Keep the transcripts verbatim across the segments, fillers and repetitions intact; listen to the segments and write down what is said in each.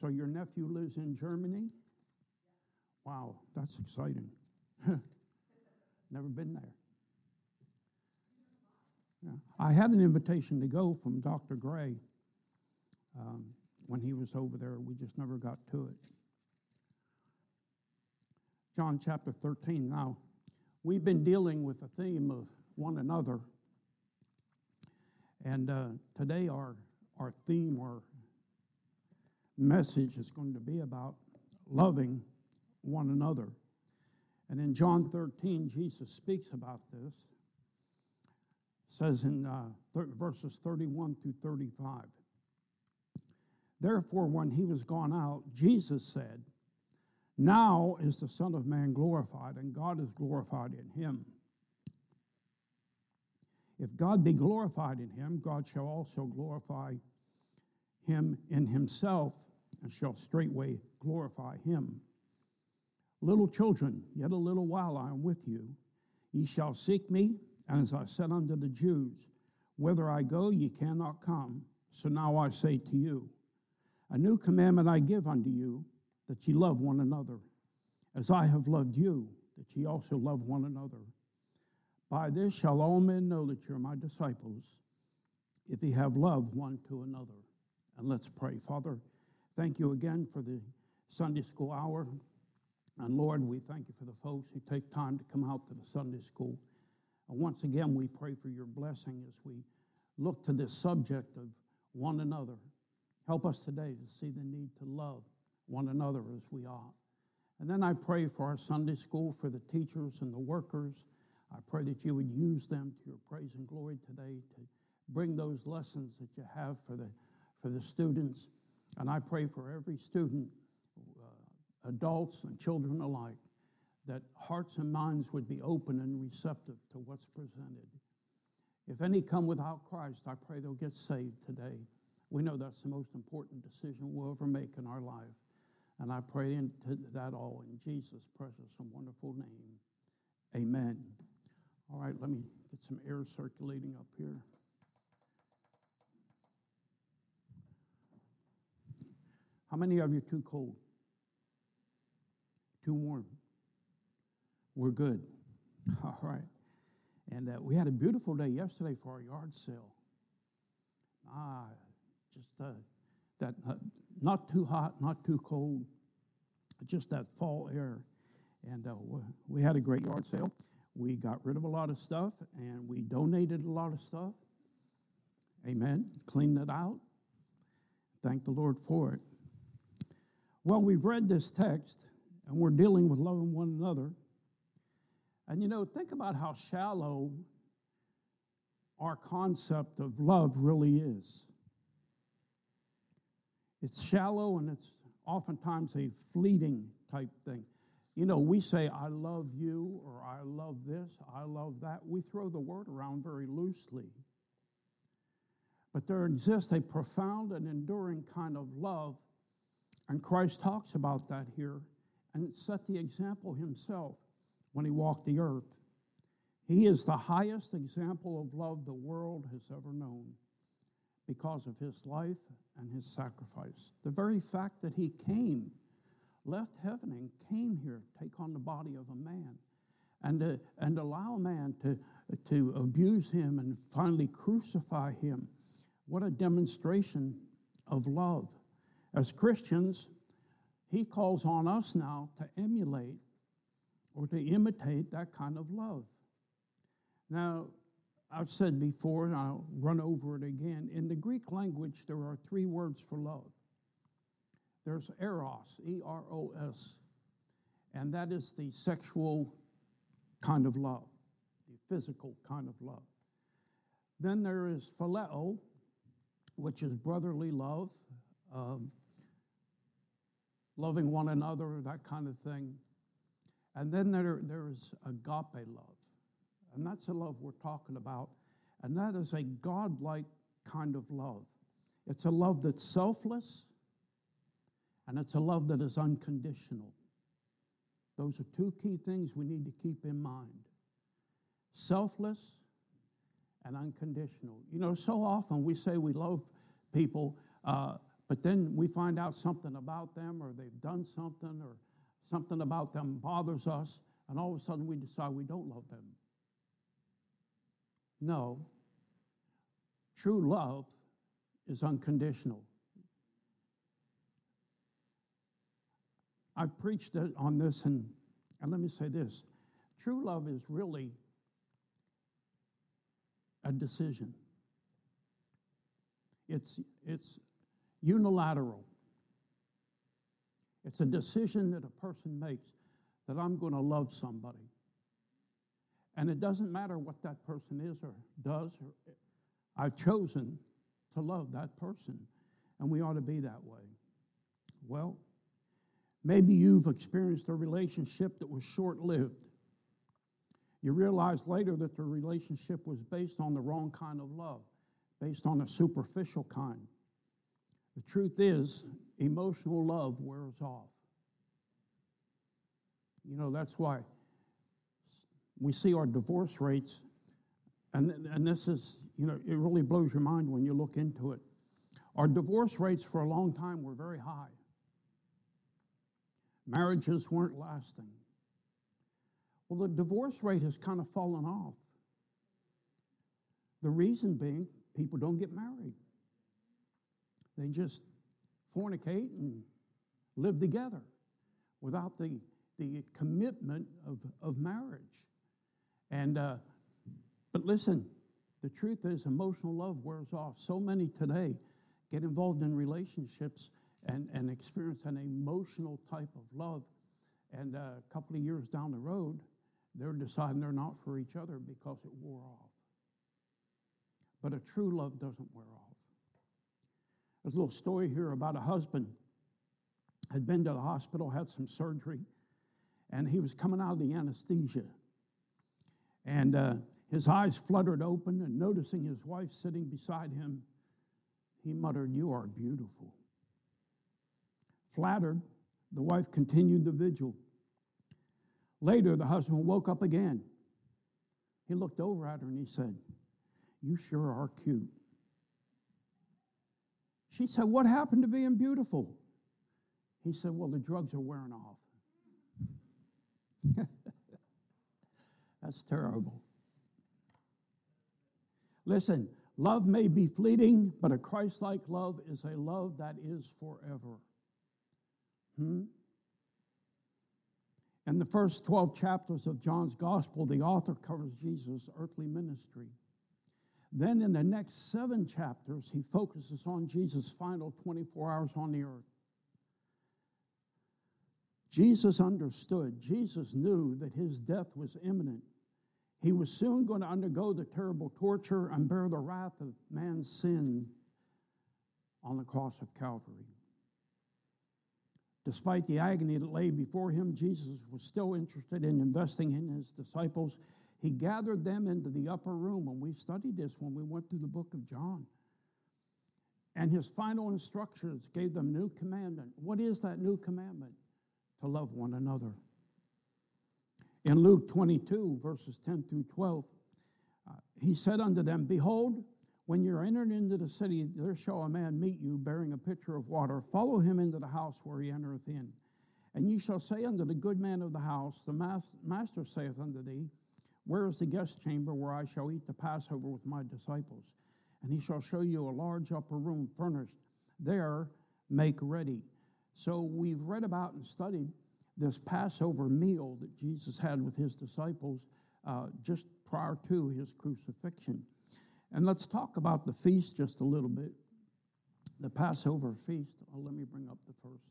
So your nephew lives in Germany? Yes. Wow, that's exciting. Never been there. Yeah. I had an invitation to go from Doctor Gray um, when he was over there. We just never got to it. John chapter thirteen. Now, we've been dealing with the theme of one another. And uh, today our, our theme, our message is going to be about loving one another. And in John thirteen, Jesus speaks about this. It says in uh, th- verses thirty-one through thirty-five, "Therefore, when he was gone out, Jesus said, 'Now is the Son of Man glorified, and God is glorified in him. If God be glorified in him, God shall also glorify him in himself, and shall straightway glorify him. Little children, yet a little while I am with you. Ye shall seek me, and as I said unto the Jews, whither I go, ye cannot come. So now I say to you, a new commandment I give unto you, that ye love one another. As I have loved you, that ye also love one another. By this shall all men know that you are my disciples, if ye have love one to another.'" And let's pray. Father, thank you again for the Sunday school hour. And Lord, we thank you for the folks who take time to come out to the Sunday school. And once again, we pray for your blessing as we look to this subject of one another. Help us today to see the need to love one another as we ought. And then I pray for our Sunday school, for the teachers and the workers. I pray that you would use them to your praise and glory today to bring those lessons that you have for the for the students. And I pray for every student, uh, adults and children alike, that hearts and minds would be open and receptive to what's presented. If any come without Christ, I pray they'll get saved today. We know that's the most important decision we'll ever make in our life. And I pray into that all in Jesus' precious and wonderful name. Amen. All right, let me get some air circulating up here. How many of you are too cold? Too warm? We're good. All right. And uh, we had a beautiful day yesterday for our yard sale. Ah, just uh, that uh, not too hot, not too cold, just that fall air. And uh, we had a great yard sale. We got rid of a lot of stuff, and we donated a lot of stuff. Amen. Cleaned it out. Thank the Lord for it. Well, we've read this text, and we're dealing with loving one another. And, you know, think about how shallow our concept of love really is. It's shallow, and it's oftentimes a fleeting type thing. You know, we say, I love you, or I love this, I love that. We throw the word around very loosely. But there exists a profound and enduring kind of love, and Christ talks about that here, and set the example himself when he walked the earth. He is the highest example of love the world has ever known because of his life and his sacrifice. The very fact that he came, left heaven and came here, take on the body of a man, and uh, and allow a man to, to abuse him and finally crucify him. What a demonstration of love. As Christians, he calls on us now to emulate or to imitate that kind of love. Now, I've said before, and I'll run over it again, in the Greek language there are three words for love. There's eros, E R O S, and that is the sexual kind of love, the physical kind of love. Then there is phileo, which is brotherly love, um, loving one another, that kind of thing. And then there, there is agape love, and that's the love we're talking about, and that is a godlike kind of love. It's a love that's selfless, and it's a love that is unconditional. Those are two key things we need to keep in mind. Selfless and unconditional. You know, so often we say we love people, uh, but then we find out something about them, or they've done something, or something about them bothers us, and all of a sudden we decide we don't love them. No. True love is unconditional. I've preached on this, and, and let me say this. True love is really a decision. It's, it's unilateral. It's a decision that a person makes that I'm going to love somebody. And it doesn't matter what that person is or does. Or, I've chosen to love that person, and we ought to be that way. Well, maybe you've experienced a relationship that was short-lived. You realize later that the relationship was based on the wrong kind of love, based on a superficial kind. The truth is, emotional love wears off. You know, that's why we see our divorce rates, and, and this is, you know, it really blows your mind when you look into it. Our divorce rates for a long time were very high. Marriages weren't lasting. Well, the divorce rate has kind of fallen off. The reason being, people don't get married. They just fornicate and live together without the, the commitment of, of marriage. And, uh, but listen, the truth is emotional love wears off. So many today get involved in relationships And, and experience an emotional type of love. And uh, a couple of years down the road, they're deciding they're not for each other because it wore off. But a true love doesn't wear off. There's a little story here about a husband had been to the hospital, had some surgery, and he was coming out of the anesthesia. And uh, his eyes fluttered open, and noticing his wife sitting beside him, he muttered, "You are beautiful." Flattered, the wife continued the vigil. Later, the husband woke up again. He looked over at her and he said, "You sure are cute." She said, "What happened to being beautiful?" He said, "Well, the drugs are wearing off." That's terrible. Listen, love may be fleeting, but a Christ-like love is a love that is forever. Hmm? In the first twelve chapters of John's Gospel, the author covers Jesus' earthly ministry. Then in the next seven chapters, he focuses on Jesus' final twenty-four hours on the earth. Jesus understood. Jesus knew that his death was imminent. He was soon going to undergo the terrible torture and bear the wrath of man's sin on the cross of Calvary. Despite the agony that lay before him, Jesus was still interested in investing in his disciples. He gathered them into the upper room, and we've studied this when we went through the book of John. And his final instructions gave them a new commandment. What is that new commandment? To love one another. In Luke twenty-two, verses ten through twelve, uh, he said unto them, "Behold, when you're entered into the city, there shall a man meet you, bearing a pitcher of water. Follow him into the house where he entereth in. And ye shall say unto the good man of the house, The mas- master saith unto thee, Where is the guest chamber where I shall eat the Passover with my disciples? And he shall show you a large upper room furnished. There make ready." So we've read about and studied this Passover meal that Jesus had with his disciples uh, just prior to his crucifixion. And let's talk about the feast just a little bit, the Passover feast. Oh, let me bring up the first.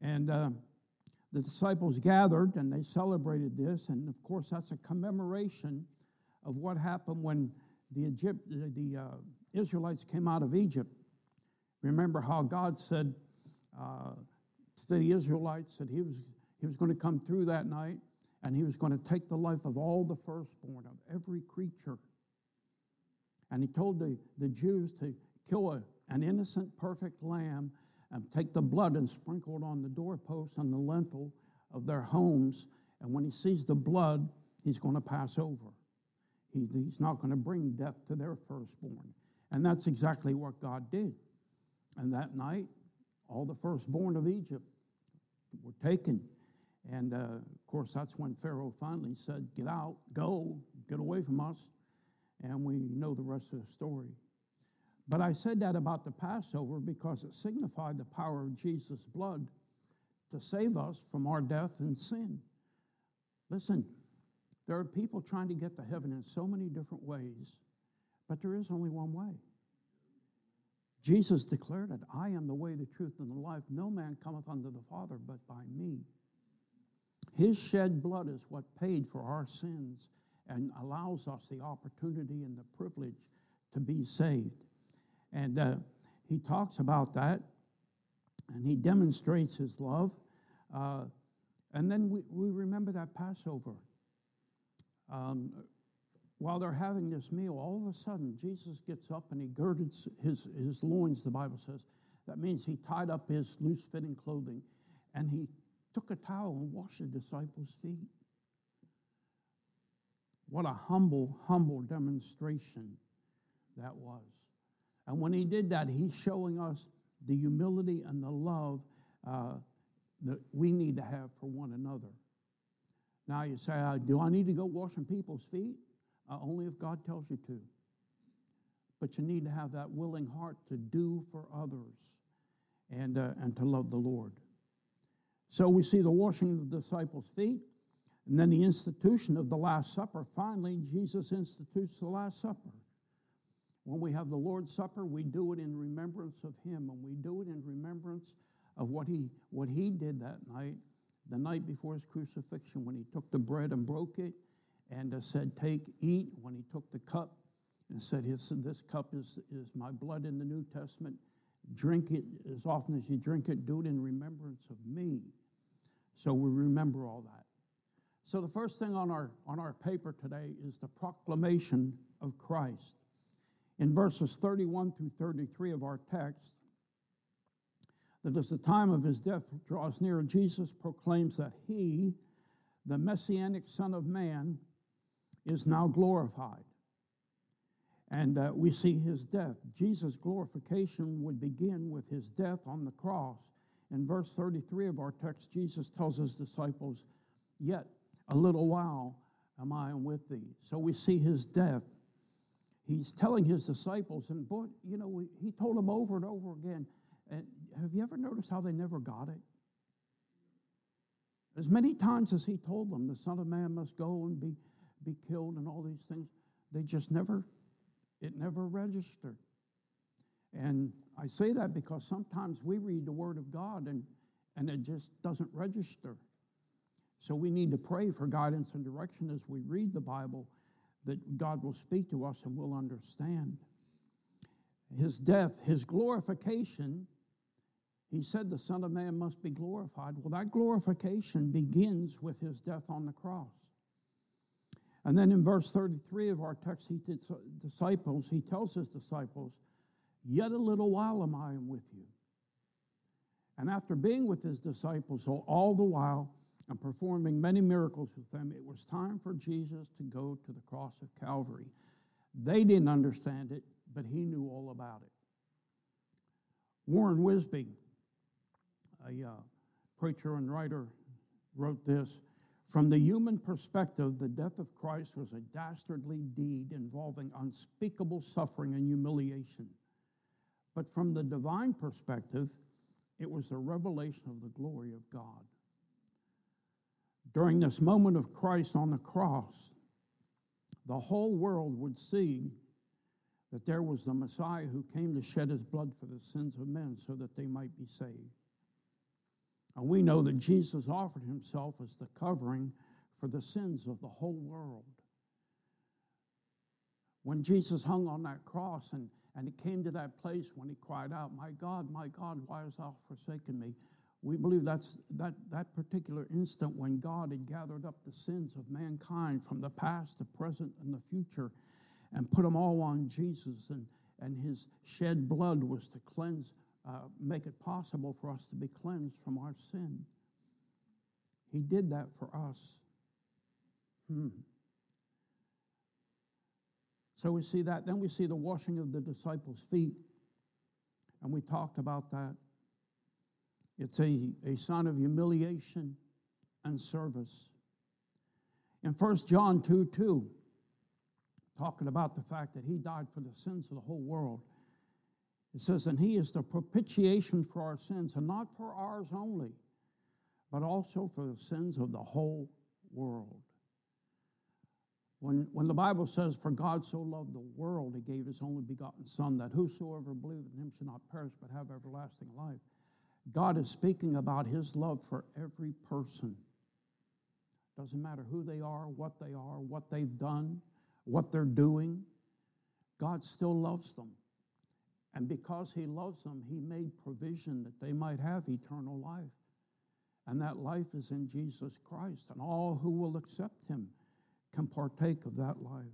And uh, the disciples gathered, and they celebrated this. And, of course, that's a commemoration of what happened when the, Egypt, the uh, Israelites came out of Egypt. Remember how God said uh, to the Israelites that he was, he was going to come through that night, and he was going to take the life of all the firstborn of every creature. And he told the, the Jews to kill a, an innocent, perfect lamb and take the blood and sprinkle it on the doorpost and the lintel of their homes. And when he sees the blood, he's going to pass over. He, he's not going to bring death to their firstborn. And that's exactly what God did. And that night, all the firstborn of Egypt were taken. And, uh, of course, that's when Pharaoh finally said, get out, go, get away from us. And we know the rest of the story. But I said that about the Passover because it signified the power of Jesus' blood to save us from our death and sin. Listen, there are people trying to get to heaven in so many different ways, but there is only one way. Jesus declared it, I am the way, the truth, and the life. No man cometh unto the Father but by me. His shed blood is what paid for our sins and allows us the opportunity and the privilege to be saved. And uh, he talks about that, and he demonstrates his love. Uh, and then we, we remember that Passover. Um, while they're having this meal, all of a sudden, Jesus gets up and he girded his, his loins, the Bible says. That means he tied up his loose-fitting clothing, and he took a towel and washed the disciples' feet. What a humble, humble demonstration that was. And when he did that, he's showing us the humility and the love uh, that we need to have for one another. Now you say, uh, do I need to go washing people's feet? Uh, only if God tells you to. But you need to have that willing heart to do for others and, uh, and to love the Lord. So we see the washing of the disciples' feet and then the institution of the Last Supper. Finally, Jesus institutes the Last Supper. When we have the Lord's Supper, we do it in remembrance of him, and we do it in remembrance of what he, what he did that night, the night before his crucifixion, when he took the bread and broke it and uh, said, take, eat, when he took the cup and said, this, this cup is, is my blood in the New Testament. Drink it as often as you drink it, do it in remembrance of me. So we remember all that. So the first thing on our, on our paper today is the proclamation of Christ. In verses thirty-one through thirty-three of our text, that as the time of his death draws near, Jesus proclaims that he, the Messianic Son of Man, is now glorified. And uh, we see his death. Jesus' glorification would begin with his death on the cross. In verse thirty-three of our text, Jesus tells his disciples, yet a little while am I with thee. So we see his death. He's telling his disciples, and boy, you know, he told them over and over again. And have you ever noticed how they never got it? As many times as he told them, the Son of Man must go and be, be killed and all these things, they just never, it never registered. And I say that because sometimes we read the Word of God and, and it just doesn't register. So we need to pray for guidance and direction as we read the Bible, that God will speak to us and we'll understand. His death, his glorification, he said the Son of Man must be glorified. Well, that glorification begins with his death on the cross. And then in verse thirty-three of our text, he, disciples, he tells his disciples, yet a little while am I with you. And after being with his disciples all the while, and performing many miracles with them, it was time for Jesus to go to the cross of Calvary. They didn't understand it, but he knew all about it. Warren Wisby, a uh, preacher and writer, wrote this, from the human perspective, the death of Christ was a dastardly deed involving unspeakable suffering and humiliation. But from the divine perspective, it was a revelation of the glory of God. During this moment of Christ on the cross, the whole world would see that there was the Messiah who came to shed his blood for the sins of men so that they might be saved. And we know that Jesus offered himself as the covering for the sins of the whole world. When Jesus hung on that cross and, and it came to that place when he cried out, my God, my God, why hast thou forsaken me? We believe that's that, that particular instant when God had gathered up the sins of mankind from the past, the present, and the future, and put them all on Jesus, and, and his shed blood was to cleanse, uh, make it possible for us to be cleansed from our sin. He did that for us. Hmm. So we see that. Then we see the washing of the disciples' feet. and we talked about that. It's a, a sign of humiliation and service. In First John two two, talking about the fact that he died for the sins of the whole world, it says, and he is the propitiation for our sins, and not for ours only, but also for the sins of the whole world. When, when the Bible says, for God so loved the world, he gave his only begotten Son, that whosoever believeth in him should not perish, but have everlasting life. God is speaking about his love for every person. Doesn't matter who they are, what they are, what they've done, what they're doing. God still loves them. And because he loves them, he made provision that they might have eternal life. And that life is in Jesus Christ, and all who will accept him can partake of that life.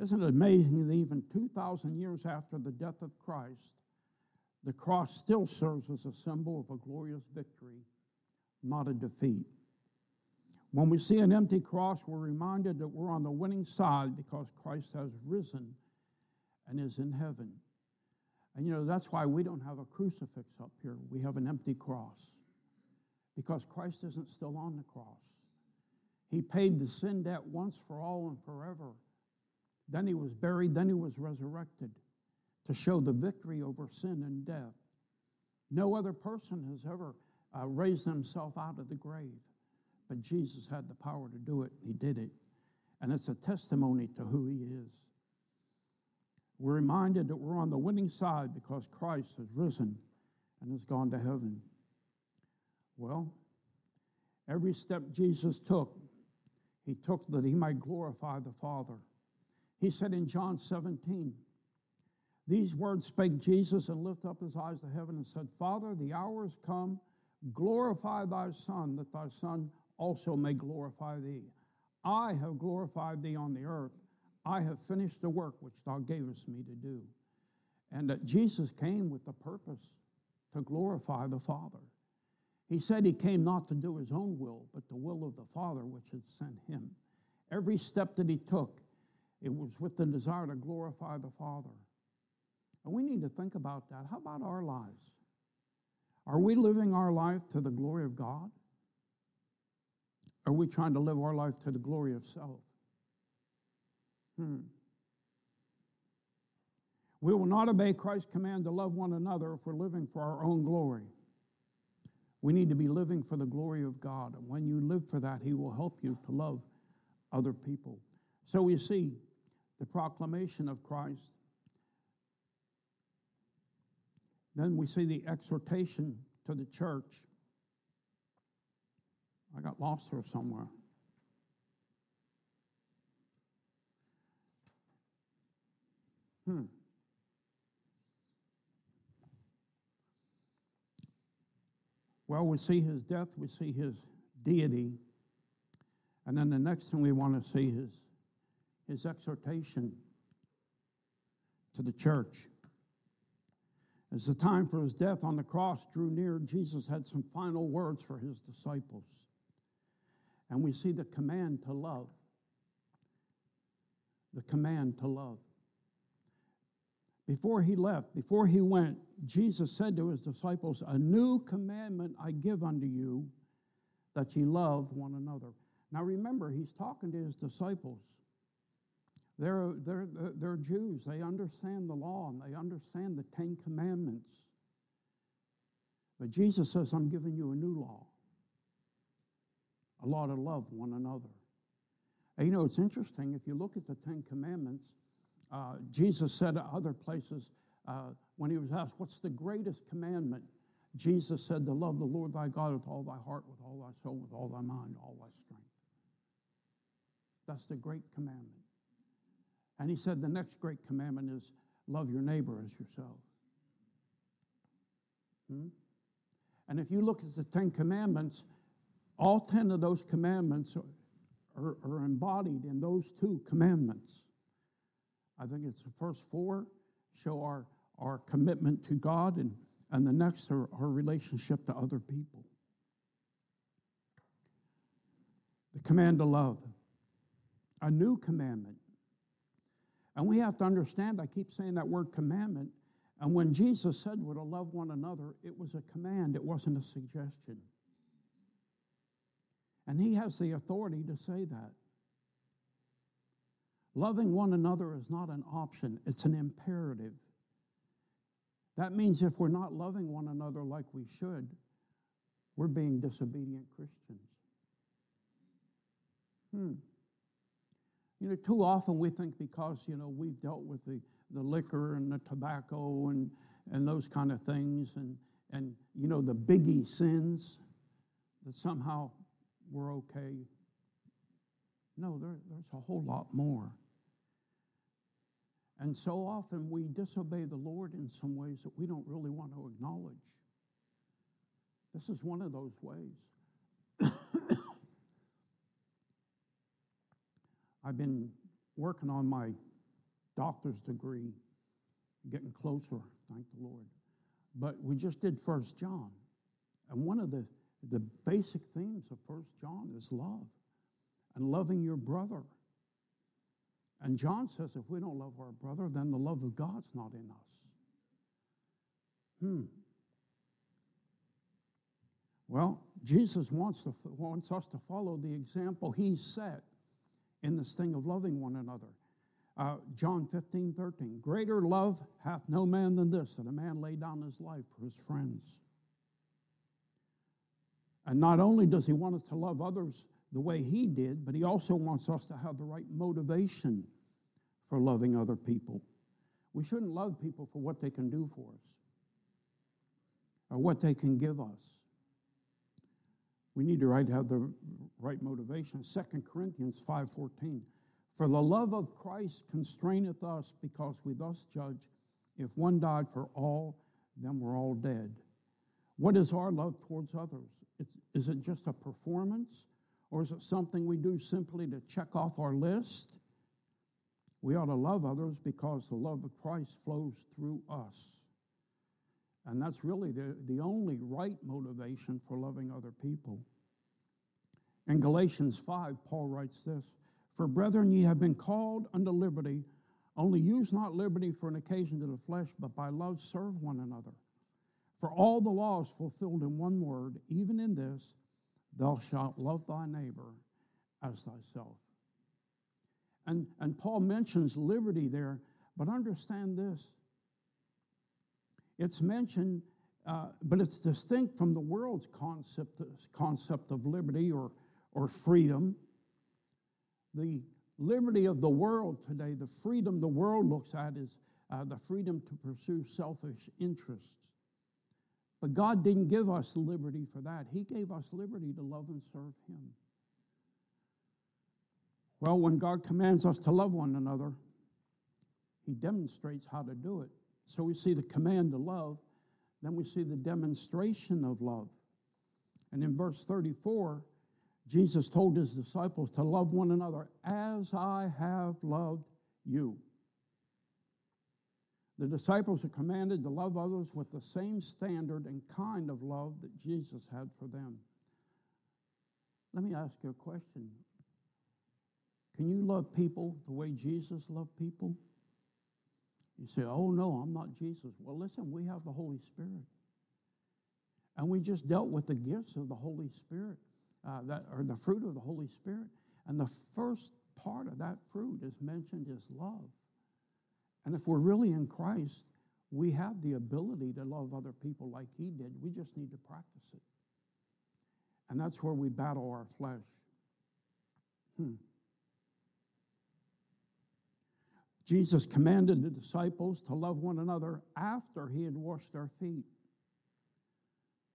Isn't it amazing that even two thousand years after the death of Christ, the cross still serves as a symbol of a glorious victory, not a defeat. When we see an empty cross, we're reminded that we're on the winning side because Christ has risen and is in heaven. And you know, that's why we don't have a crucifix up here. We have an empty cross because Christ isn't still on the cross. He paid the sin debt once for all and forever. Then he was buried, then he was resurrected to show the victory over sin and death. No other person has ever uh, raised himself out of the grave, but Jesus had the power to do it, and he did it. And it's a testimony to who he is. We're reminded that we're on the winning side because Christ has risen and has gone to heaven. Well, every step Jesus took, he took that he might glorify the Father. He said in John seventeen, these words spake Jesus and lifted up his eyes to heaven and said, Father, the hour is come, glorify thy Son, that thy Son also may glorify thee. I have glorified thee on the earth. I have finished the work which thou gavest me to do. And that Jesus came with the purpose to glorify the Father. He said he came not to do his own will, but the will of the Father which had sent him. Every step that he took, it was with the desire to glorify the Father. And we need to think about that. How about our lives? Are we living our life to the glory of God? Are we trying to live our life to the glory of self? Hmm. We will not obey Christ's command to love one another if we're living for our own glory. We need to be living for the glory of God. And when you live for that, he will help you to love other people. So we see the proclamation of Christ. Then we see the exhortation to the church. I got lost here somewhere. Hmm. Well, we see his death, we see his deity, and then the next thing we want to see is his exhortation to the church. As the time for his death on the cross drew near, Jesus had some final words for his disciples. And we see the command to love. The command to love. Before he left, before he went, Jesus said to his disciples, a new commandment I give unto you, that ye love one another. Now remember, he's talking to his disciples. They're, they're, they're Jews. They understand the law, and they understand the Ten Commandments. But Jesus says, I'm giving you a new law, a law to love one another. And you know, it's interesting. If you look at the Ten Commandments, uh, Jesus said at other places, uh, when he was asked, what's the greatest commandment? Jesus said, to love the Lord thy God with all thy heart, with all thy soul, with all thy mind, all thy strength. That's the great commandment. And he said the next great commandment is love your neighbor as yourself. Hmm? And if you look at the Ten Commandments, all ten of those commandments are, are embodied in those two commandments. I think it's the first four show our, our commitment to God, and, and the next are our relationship to other people. The command to love, a new commandment. And we have to understand, I keep saying that word commandment, And when Jesus said we're to love one another, it was a command. It wasn't a suggestion. And he has the authority to say that. Loving one another is not an option. It's an imperative. That means if we're not loving one another like we should, we're being disobedient Christians. Hmm. You know, too often we think because, you know, we've dealt with the, the liquor and the tobacco and, and those kind of things and, and, you know, the biggie sins, that somehow we're okay. No, there, there's a whole lot more. And so often we disobey the Lord in some ways that we don't really want to acknowledge. This is one of those ways. I've been working on my doctor's degree, getting closer, thank the Lord. But we just did First John. And one of the, the basic themes of First John is love and loving your brother. And John says if we don't love our brother, then the love of God's not in us. Hmm. Well, Jesus wants to, wants us to follow the example he set in this thing of loving one another. Uh, John fifteen, thirteen, greater love hath no man than this, that a man lay down his life for his friends. And not only does he want us to love others the way he did, but he also wants us to have the right motivation for loving other people. We shouldn't love people for what they can do for us or what they can give us. We need to right, have the right motivation. Second Corinthians five fourteen, for the love of Christ constraineth us, because we thus judge, if one died for all, then we're all dead. What is our love towards others? It's, is it just a performance, or is it something we do simply to check off our list? We ought to love others because the love of Christ flows through us. And that's really the, the only right motivation for loving other people. In Galatians five, Paul writes this, for brethren, ye have been called unto liberty, only use not liberty for an occasion to the flesh, but by love serve one another. For all the law is fulfilled in one word, even in this, thou shalt love thy neighbor as thyself. And, and Paul mentions liberty there, but understand this. It's mentioned, uh, but it's distinct from the world's concept, concept of liberty or, or freedom. The liberty of the world today, the freedom the world looks at is uh, the freedom to pursue selfish interests. But God didn't give us liberty for that. He gave us liberty to love and serve him. Well, when God commands us to love one another, he demonstrates how to do it. So we see the command to love, then we see the demonstration of love. And in verse thirty-four, Jesus told his disciples to love one another as I have loved you. The disciples are commanded to love others with the same standard and kind of love that Jesus had for them. Let me ask you a question. Can you love people the way Jesus loved people? You say, oh, no, I'm not Jesus. Well, listen, we have the Holy Spirit. And we just dealt with the gifts of the Holy Spirit, uh, that or the fruit of the Holy Spirit. And the first part of that fruit is mentioned as love. And if we're really in Christ, we have the ability to love other people like he did. We just need to practice it. And that's where we battle our flesh. Hmm. Jesus commanded the disciples to love one another after he had washed their feet.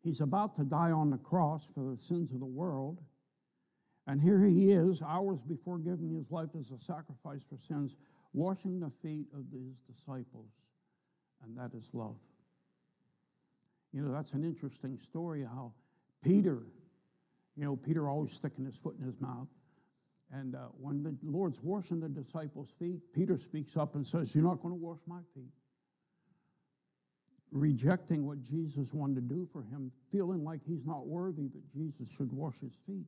He's about to die on the cross for the sins of the world. And here he is, hours before giving his life as a sacrifice for sins, washing the feet of his disciples. And that is love. You know, that's an interesting story how Peter, you know, Peter always sticking his foot in his mouth. And uh, when the Lord's washing the disciples' feet, Peter speaks up and says, you're not going to wash my feet. Rejecting what Jesus wanted to do for him, feeling like he's not worthy that Jesus should wash his feet.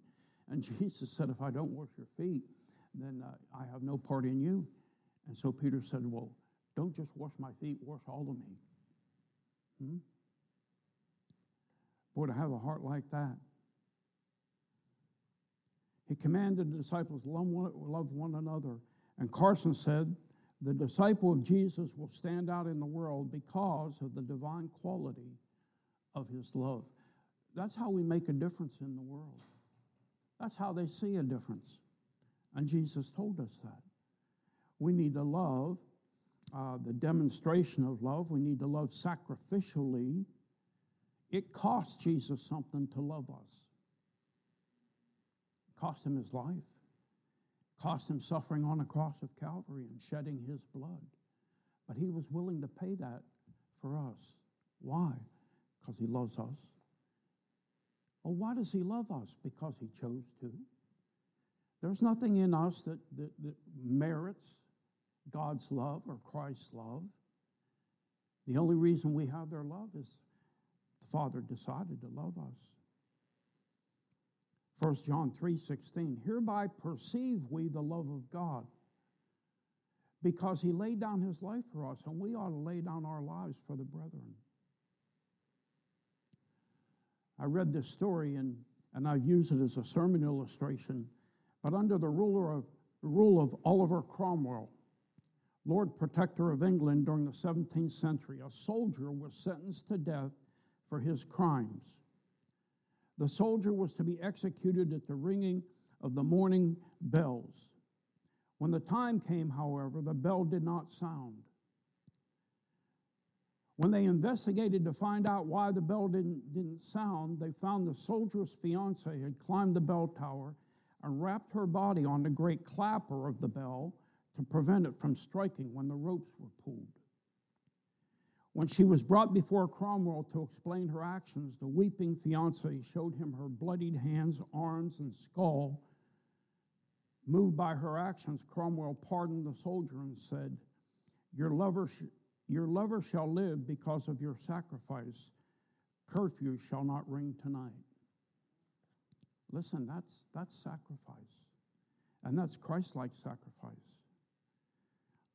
And Jesus said, if I don't wash your feet, then uh, I have no part in you. And so Peter said, well, don't just wash my feet, wash all of me. Hmm? Boy, to have a heart like that. He commanded the disciples to love one another. And Carson said, the disciple of Jesus will stand out in the world because of the divine quality of his love. That's how we make a difference in the world. That's how they see a difference. And Jesus told us that. We need to love uh, the demonstration of love. We need to love sacrificially. It cost Jesus something to love us. It cost him his life. It cost him suffering on the cross of Calvary and shedding his blood. But he was willing to pay that for us. Why? Because he loves us. Oh, why does he love us? Because he chose to. There's nothing in us that, that, that merits God's love or Christ's love. The only reason we have their love is the Father decided to love us. First John three sixteen, hereby perceive we the love of God, because he laid down his life for us, and we ought to lay down our lives for the brethren. I read this story, and, and I've used it as a sermon illustration. But under the ruler of, rule of Oliver Cromwell, Lord Protector of England during the seventeenth century, a soldier was sentenced to death for his crimes. The soldier was to be executed at the ringing of the morning bells. When the time came, however, the bell did not sound. When they investigated to find out why the bell didn't, didn't sound, they found the soldier's fiancée had climbed the bell tower and wrapped her body on the great clapper of the bell to prevent it from striking when the ropes were pulled. When she was brought before Cromwell to explain her actions, the weeping fiancée showed him her bloodied hands, arms, and skull. Moved by her actions, Cromwell pardoned the soldier and said, Your lover, sh- your lover shall live because of your sacrifice. Curfew shall not ring tonight. Listen, that's, that's sacrifice. And that's Christ-like sacrifice.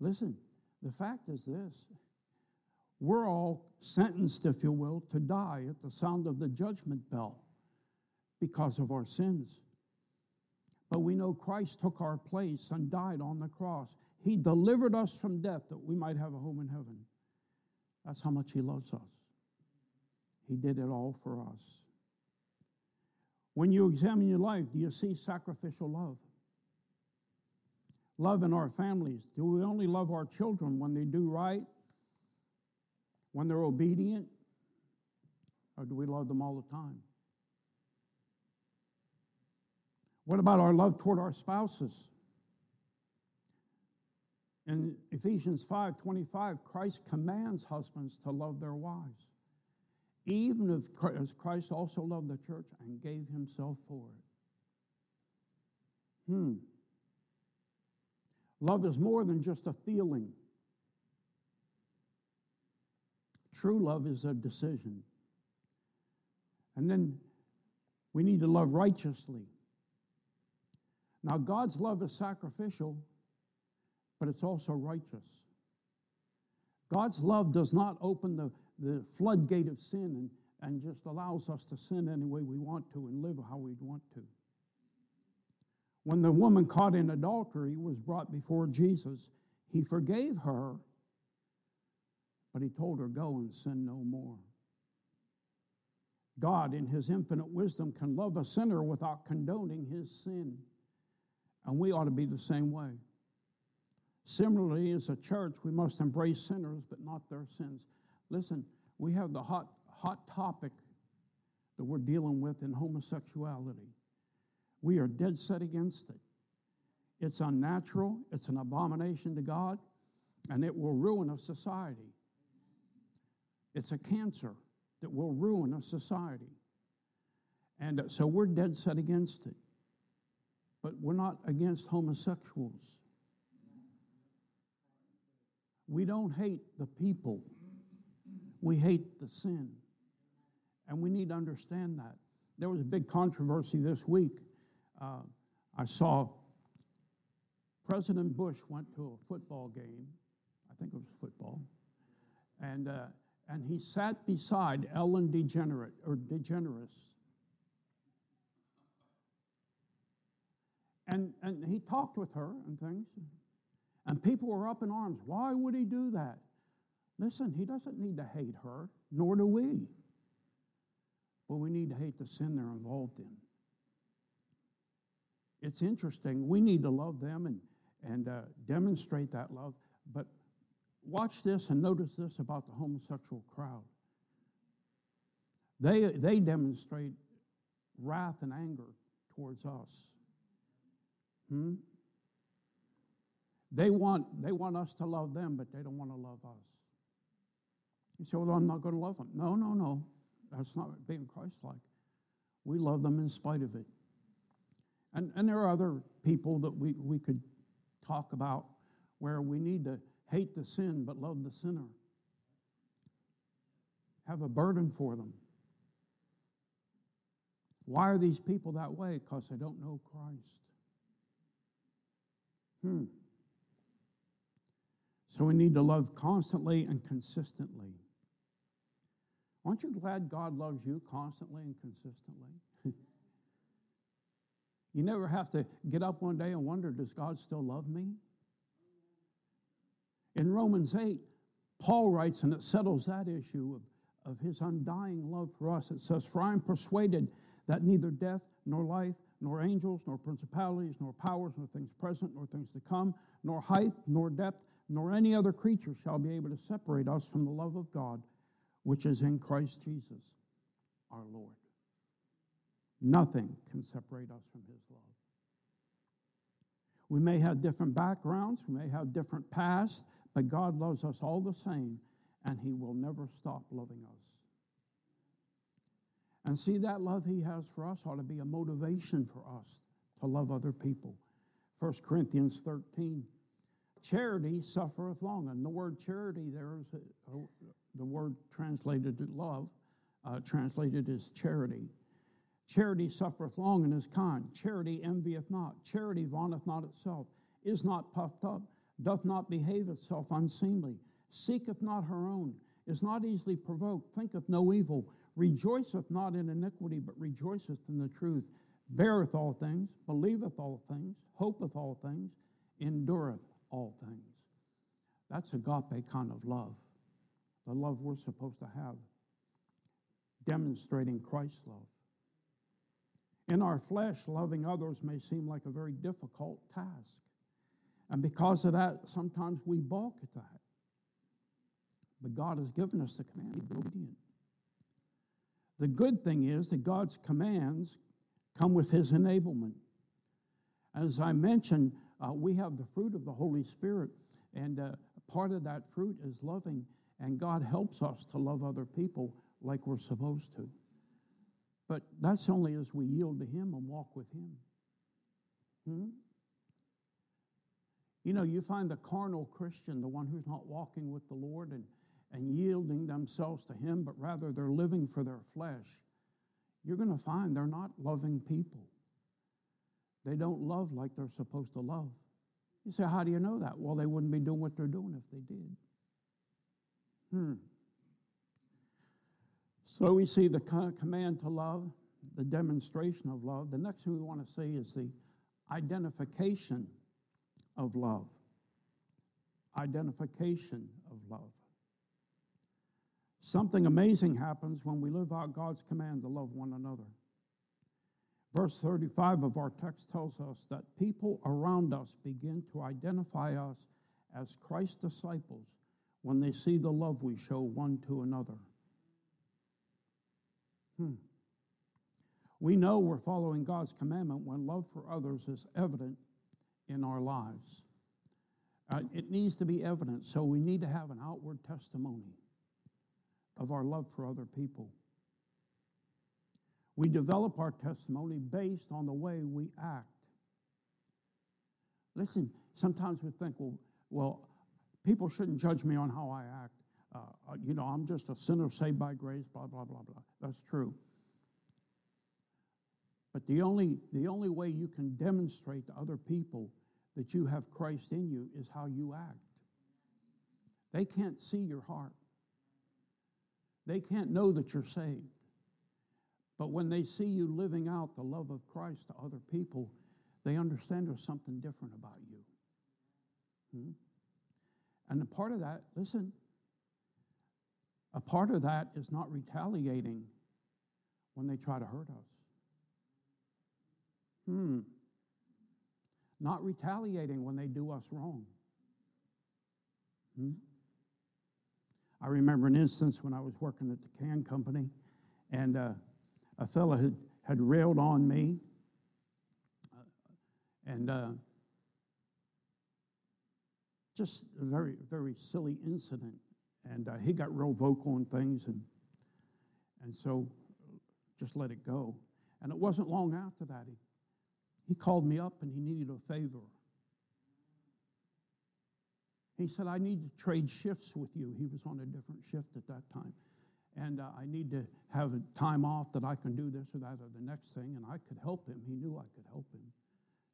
Listen, the fact is this. We're all sentenced, if you will, to die at the sound of the judgment bell because of our sins. But we know Christ took our place and died on the cross. He delivered us from death that we might have a home in heaven. That's how much he loves us. He did it all for us. When you examine your life, do you see sacrificial love? Love in our families. Do we only love our children when they do right, when they're obedient, or do we love them all the time? What about our love toward our spouses? In Ephesians five twenty-five, Christ commands husbands to love their wives. Even if, as Christ also loved the church and gave himself for it. Hmm. Love is more than just a feeling. True love is a decision. And then we need to love righteously. Now, God's love is sacrificial, but it's also righteous. God's love does not open the the floodgate of sin and, and just allows us to sin any way we want to and live how we want to. When the woman caught in adultery was brought before Jesus, he forgave her, but he told her, go and sin no more. God, in his infinite wisdom, can love a sinner without condoning his sin, and we ought to be the same way. Similarly, as a church, we must embrace sinners, but not their sins. Listen, we have the hot, hot topic that we're dealing with in homosexuality. We are dead set against it. It's unnatural, it's an abomination to God, and it will ruin a society. It's a cancer that will ruin a society. And so we're dead set against it. But we're not against homosexuals. We don't hate the people. We hate the sin, and we need to understand that. There was a big controversy this week. Uh, I saw President Bush went to a football game. I think it was football. And uh, and he sat beside Ellen DeGeneres, or DeGeneres. And, and he talked with her and things. And people were up in arms. Why would he do that? Listen, he doesn't need to hate her, nor do we. But we need to hate the sin they're involved in. It's interesting. We need to love them and, and uh, demonstrate that love. But watch this and notice this about the homosexual crowd. They, they demonstrate wrath and anger towards us. Hmm? They want, they want us to love them, but they don't want to love us. You say, well, I'm not going to love them. No, no, no. That's not being Christ-like. We love them in spite of it. And, and there are other people that we, we could talk about where we need to hate the sin but love the sinner. Have a burden for them. Why are these people that way? Because they don't know Christ. Hmm. So we need to love constantly and consistently. Aren't you glad God loves you constantly and consistently? You never have to get up one day and wonder, does God still love me? In Romans eight, Paul writes, and it settles that issue of, of his undying love for us. It says, for I am persuaded that neither death nor life nor angels, nor principalities, nor powers, nor things present, nor things to come, nor height, nor depth, nor any other creature shall be able to separate us from the love of God, which is in Christ Jesus, our Lord. Nothing can separate us from His love. We may have different backgrounds, we may have different pasts, but God loves us all the same, and He will never stop loving us. And see, that love He has for us ought to be a motivation for us to love other people. First Corinthians thirteen, charity suffereth long. And the word charity there is a, a, the word translated love, uh, translated as charity. Charity suffereth long and is kind. Charity envieth not. Charity vaunteth not itself, is not puffed up, doth not behave itself unseemly, seeketh not her own, is not easily provoked, thinketh no evil, rejoiceth not in iniquity, but rejoiceth in the truth, beareth all things, believeth all things, hopeth all things, endureth all things. That's agape kind of love, the love we're supposed to have, demonstrating Christ's love. In our flesh, loving others may seem like a very difficult task. And because of that, sometimes we balk at that. But God has given us the command to be obedient. The good thing is that God's commands come with His enablement. As I mentioned, uh, we have the fruit of the Holy Spirit, and uh, part of that fruit is loving, and God helps us to love other people like we're supposed to. But that's only as we yield to Him and walk with Him. Hmm? You know, you find the carnal Christian, the one who's not walking with the Lord and and yielding themselves to Him, but rather they're living for their flesh, you're going to find they're not loving people. They don't love like they're supposed to love. You say, how do you know that? Well, they wouldn't be doing what they're doing if they did. Hmm. So we see the command to love, the demonstration of love. The next thing we want to see is the identification of love. Identification of love. Something amazing happens when we live out God's command to love one another. Verse thirty-five of our text tells us that people around us begin to identify us as Christ's disciples when they see the love we show one to another. Hmm. We know we're following God's commandment when love for others is evident in our lives. Uh, it needs to be evident, so we need to have an outward testimony of our love for other people. We develop our testimony based on the way we act. Listen, sometimes we think, well, well people shouldn't judge me on how I act. Uh, you know, I'm just a sinner saved by grace, blah, blah, blah, blah. That's true. But the only, the only way you can demonstrate to other people that you have Christ in you is how you act. They can't see your heart. They can't know that you're saved. But when they see you living out the love of Christ to other people, they understand there's something different about you. Hmm? And a part of that, listen, a part of that is not retaliating when they try to hurt us. Hmm. Not retaliating when they do us wrong. Hmm? I remember an instance when I was working at the can company, and uh, a fella had, had railed on me, uh, and uh, just a very, very silly incident. And uh, he got real vocal on things, and and so just let it go. And it wasn't long after that, he, he called me up and he needed a favor. He said, I need to trade shifts with you. He was on a different shift at that time. And uh, I need to have a time off that I can do this or that or the next thing, and I could help him. He knew I could help him.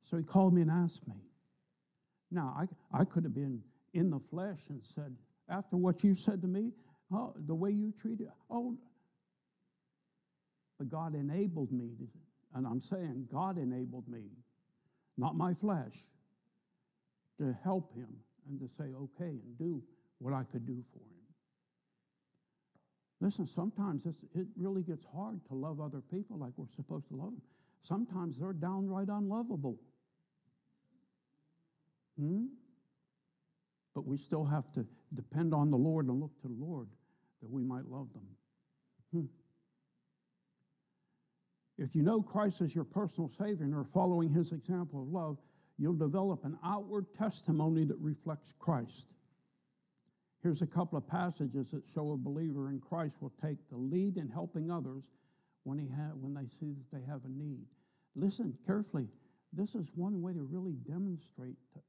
So he called me and asked me. Now, I, I could have been in the flesh and said, after what you said to me, oh, the way you treated, oh. But God enabled me, to, and I'm saying God enabled me, not my flesh, to help him and to say, okay, and do what I could do for him. Listen, sometimes it's, it really gets hard to love other people like we're supposed to love them. Sometimes they're downright unlovable. Hmm? But we still have to depend on the Lord and look to the Lord that we might love them. Hmm. If you know Christ as your personal Savior and are following his example of love, you'll develop an outward testimony that reflects Christ. Here's a couple of passages that show a believer in Christ will take the lead in helping others when, he ha- when they see that they have a need. Listen carefully. This is one way to really demonstrate to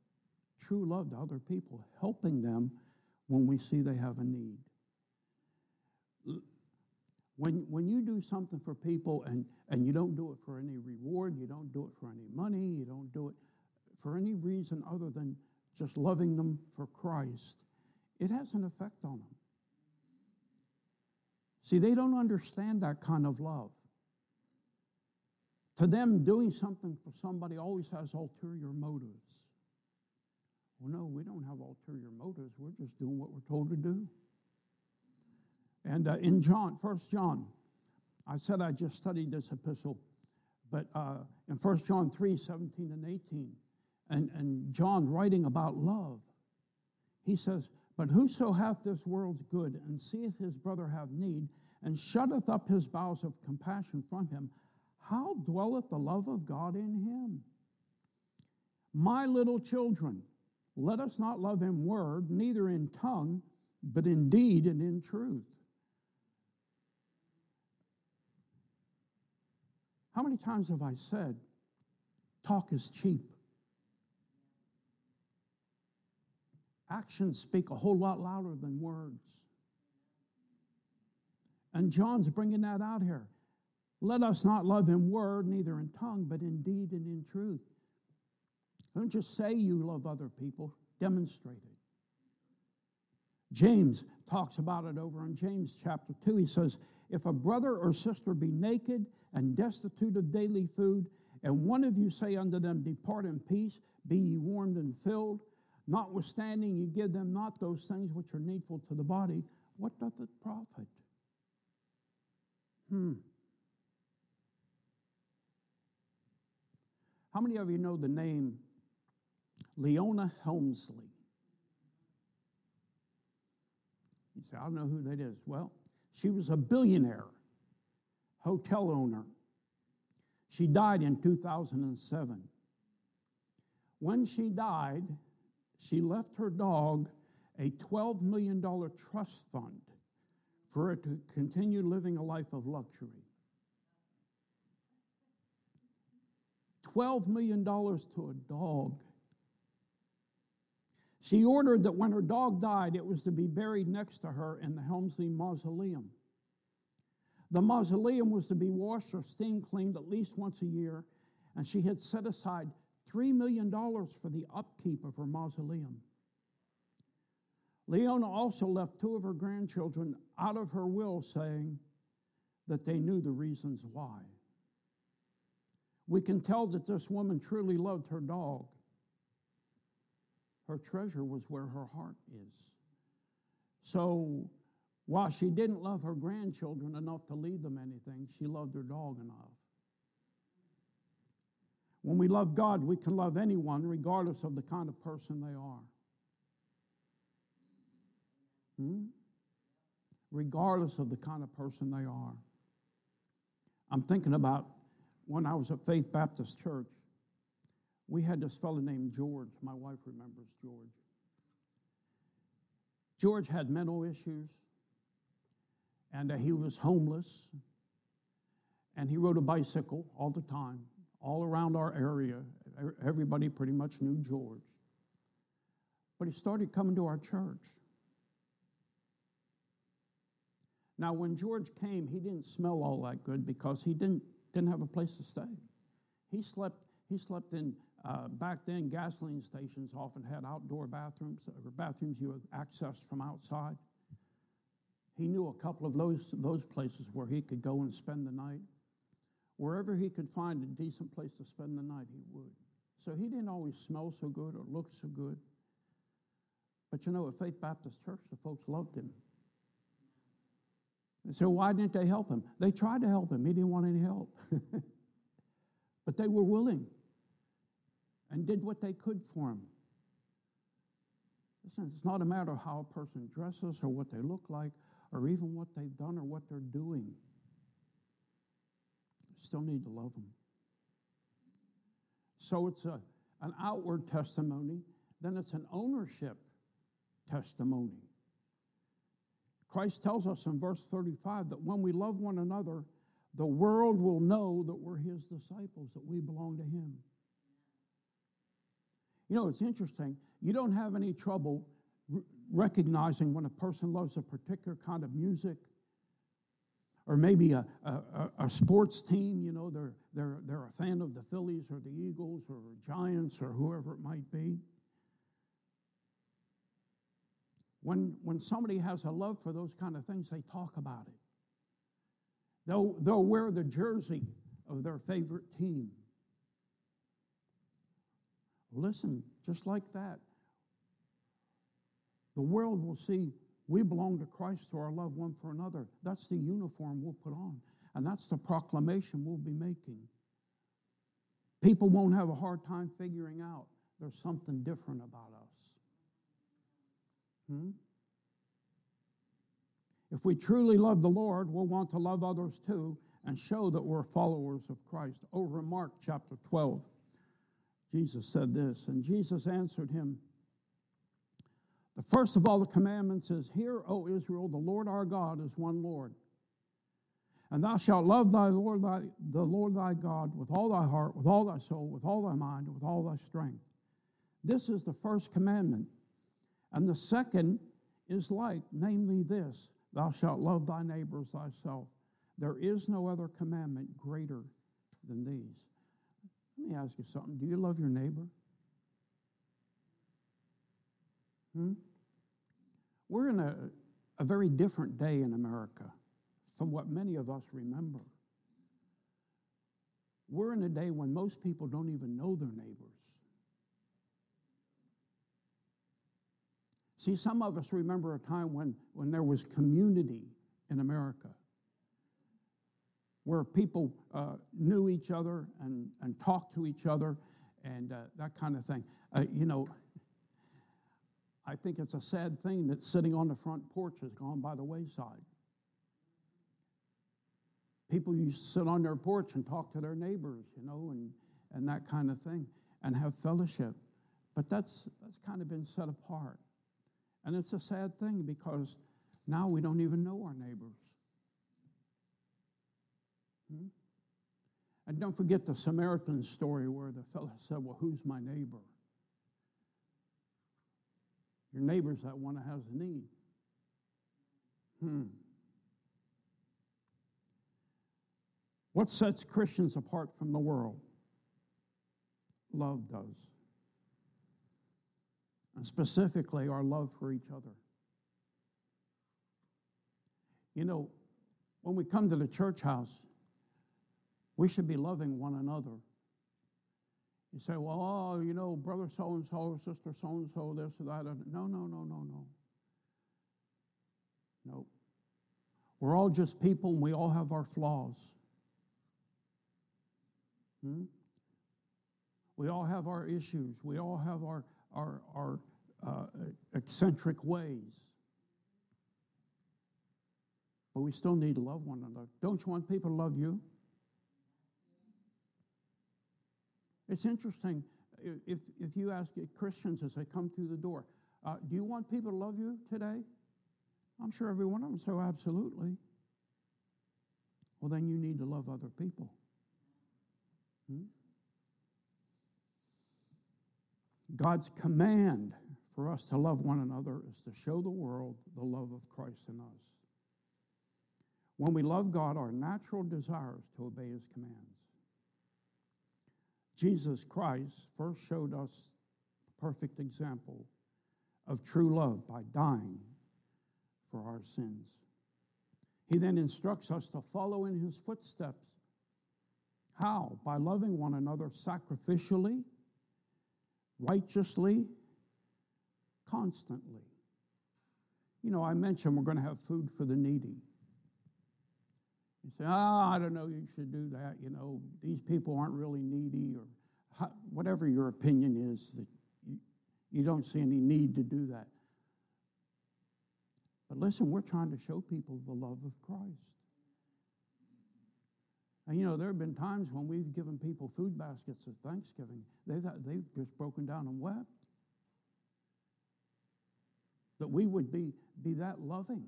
true love to other people, helping them when we see they have a need. When, when you do something for people and, and you don't do it for any reward, you don't do it for any money, you don't do it for any reason other than just loving them for Christ, it has an effect on them. See, they don't understand that kind of love. To them, doing something for somebody always has ulterior motives. Well, no, we don't have ulterior motives. We're just doing what we're told to do. And uh, in John, First John, I said I just studied this epistle, but uh, in First John three, seventeen and eighteen, and, and John writing about love, he says, But whoso hath this world's good and seeth his brother have need and shutteth up his bowels of compassion from him, how dwelleth the love of God in him? My little children, let us not love in word, neither in tongue, but in deed and in truth. How many times have I said, talk is cheap? Actions speak a whole lot louder than words. And John's bringing that out here. Let us not love in word, neither in tongue, but in deed and in truth. Don't just say you love other people. Demonstrate it. James talks about it over in James chapter two. He says, If a brother or sister be naked and destitute of daily food, and one of you say unto them, Depart in peace, be ye warmed and filled, notwithstanding you give them not those things which are needful to the body, what doth it profit? Hmm. How many of you know the name Leona Helmsley? You say, I don't know who that is. Well, she was a billionaire, hotel owner. She died in two thousand seven. When she died, she left her dog a twelve million dollars trust fund for it to continue living a life of luxury. twelve million dollars to a dog. She ordered that when her dog died, it was to be buried next to her in the Helmsley Mausoleum. The mausoleum was to be washed or steam cleaned at least once a year, and she had set aside three million dollars for the upkeep of her mausoleum. Leona also left two of her grandchildren out of her will, saying that they knew the reasons why. We can tell that this woman truly loved her dog. Her treasure was where her heart is. So while she didn't love her grandchildren enough to leave them anything, she loved her dog enough. When we love God, we can love anyone regardless of the kind of person they are. Hmm? Regardless of the kind of person they are. I'm thinking about when I was at Faith Baptist Church, we had this fellow named George. My wife remembers George. George had mental issues, and he was homeless, and he rode a bicycle all the time. All around our area, everybody pretty much knew George. But he started coming to our church. Now, when George came, he didn't smell all that good because he didn't, didn't have a place to stay. He slept, he slept in, uh, back then, gasoline stations often had outdoor bathrooms, or bathrooms you accessed from outside. He knew a couple of those, those places where he could go and spend the night. Wherever he could find a decent place to spend the night, he would. So he didn't always smell so good or look so good. But you know, at Faith Baptist Church, the folks loved him. And so why didn't they help him? They tried to help him. He didn't want any help. But they were willing and did what they could for him. Listen, it's not a matter of how a person dresses or what they look like or even what they've done or what they're doing. Still need to love them. So it's a, an outward testimony, then it's an ownership testimony. Christ tells us in verse thirty-five that when we love one another, the world will know that we're his disciples, that we belong to him. You know, it's interesting. You don't have any trouble r- recognizing when a person loves a particular kind of music, or maybe a, a, a sports team, you know, they're, they're, they're a fan of the Phillies or the Eagles or Giants or whoever it might be. When, when somebody has a love for those kind of things, they talk about it. They'll, they'll wear the jersey of their favorite team. Listen, just like that, the world will see we belong to Christ through our love one for another. That's the uniform we'll put on. And that's the proclamation we'll be making. People won't have a hard time figuring out there's something different about us. Hmm? If we truly love the Lord, we'll want to love others too and show that we're followers of Christ. Over in Mark chapter twelve, Jesus said this, and Jesus answered him, the first of all the commandments is, hear, O Israel, the Lord our God is one Lord. And thou shalt love thy Lord, thy, the Lord thy God with all thy heart, with all thy soul, with all thy mind, and with all thy strength. This is the first commandment. And the second is like, namely this, thou shalt love thy neighbor as thyself. There is no other commandment greater than these. Let me ask you something. Do you love your neighbor? Hmm? We're in a, a very different day in America from what many of us remember. We're in a day when most people don't even know their neighbors. See, some of us remember a time when, when there was community in America where people uh, knew each other and, and talked to each other and uh, that kind of thing. Uh, you know, I think it's a sad thing that sitting on the front porch has gone by the wayside. People used to sit on their porch and talk to their neighbors, you know, and, and that kind of thing, and have fellowship. But that's, that's kind of been set apart. And it's a sad thing because now we don't even know our neighbors. Hmm? And don't forget the Samaritan story where the fellow said, well, who's my neighbor? Your neighbor's that one that has a need. Hmm. What sets Christians apart from the world? Love does. And specifically, our love for each other. You know, when we come to the church house, we should be loving one another. You say, well, oh, you know, brother so-and-so, sister so-and-so, this or that. No, no, no, no, no. No. We're all just people and we all have our flaws. Hmm? We all have our issues. We all have our, our, our uh, eccentric ways. But we still need to love one another. Don't you want people to love you? It's interesting, if, if you ask Christians as they come through the door, uh, do you want people to love you today? I'm sure every one of them says, absolutely. Well, then you need to love other people. Hmm? God's command for us to love one another is to show the world the love of Christ in us. When we love God, our natural desire is to obey His commands. Jesus Christ first showed us the perfect example of true love by dying for our sins. He then instructs us to follow in His footsteps. How? By loving one another sacrificially, righteously, constantly. You know, I mentioned we're going to have food for the needy. You say, ah, oh, I don't know, you should do that. You know, these people aren't really needy, or whatever your opinion is, that you, you don't see any need to do that. But listen, we're trying to show people the love of Christ. And, you know, there have been times when we've given people food baskets at Thanksgiving. They've, they've just broken down and wept. That we would be, be that loving.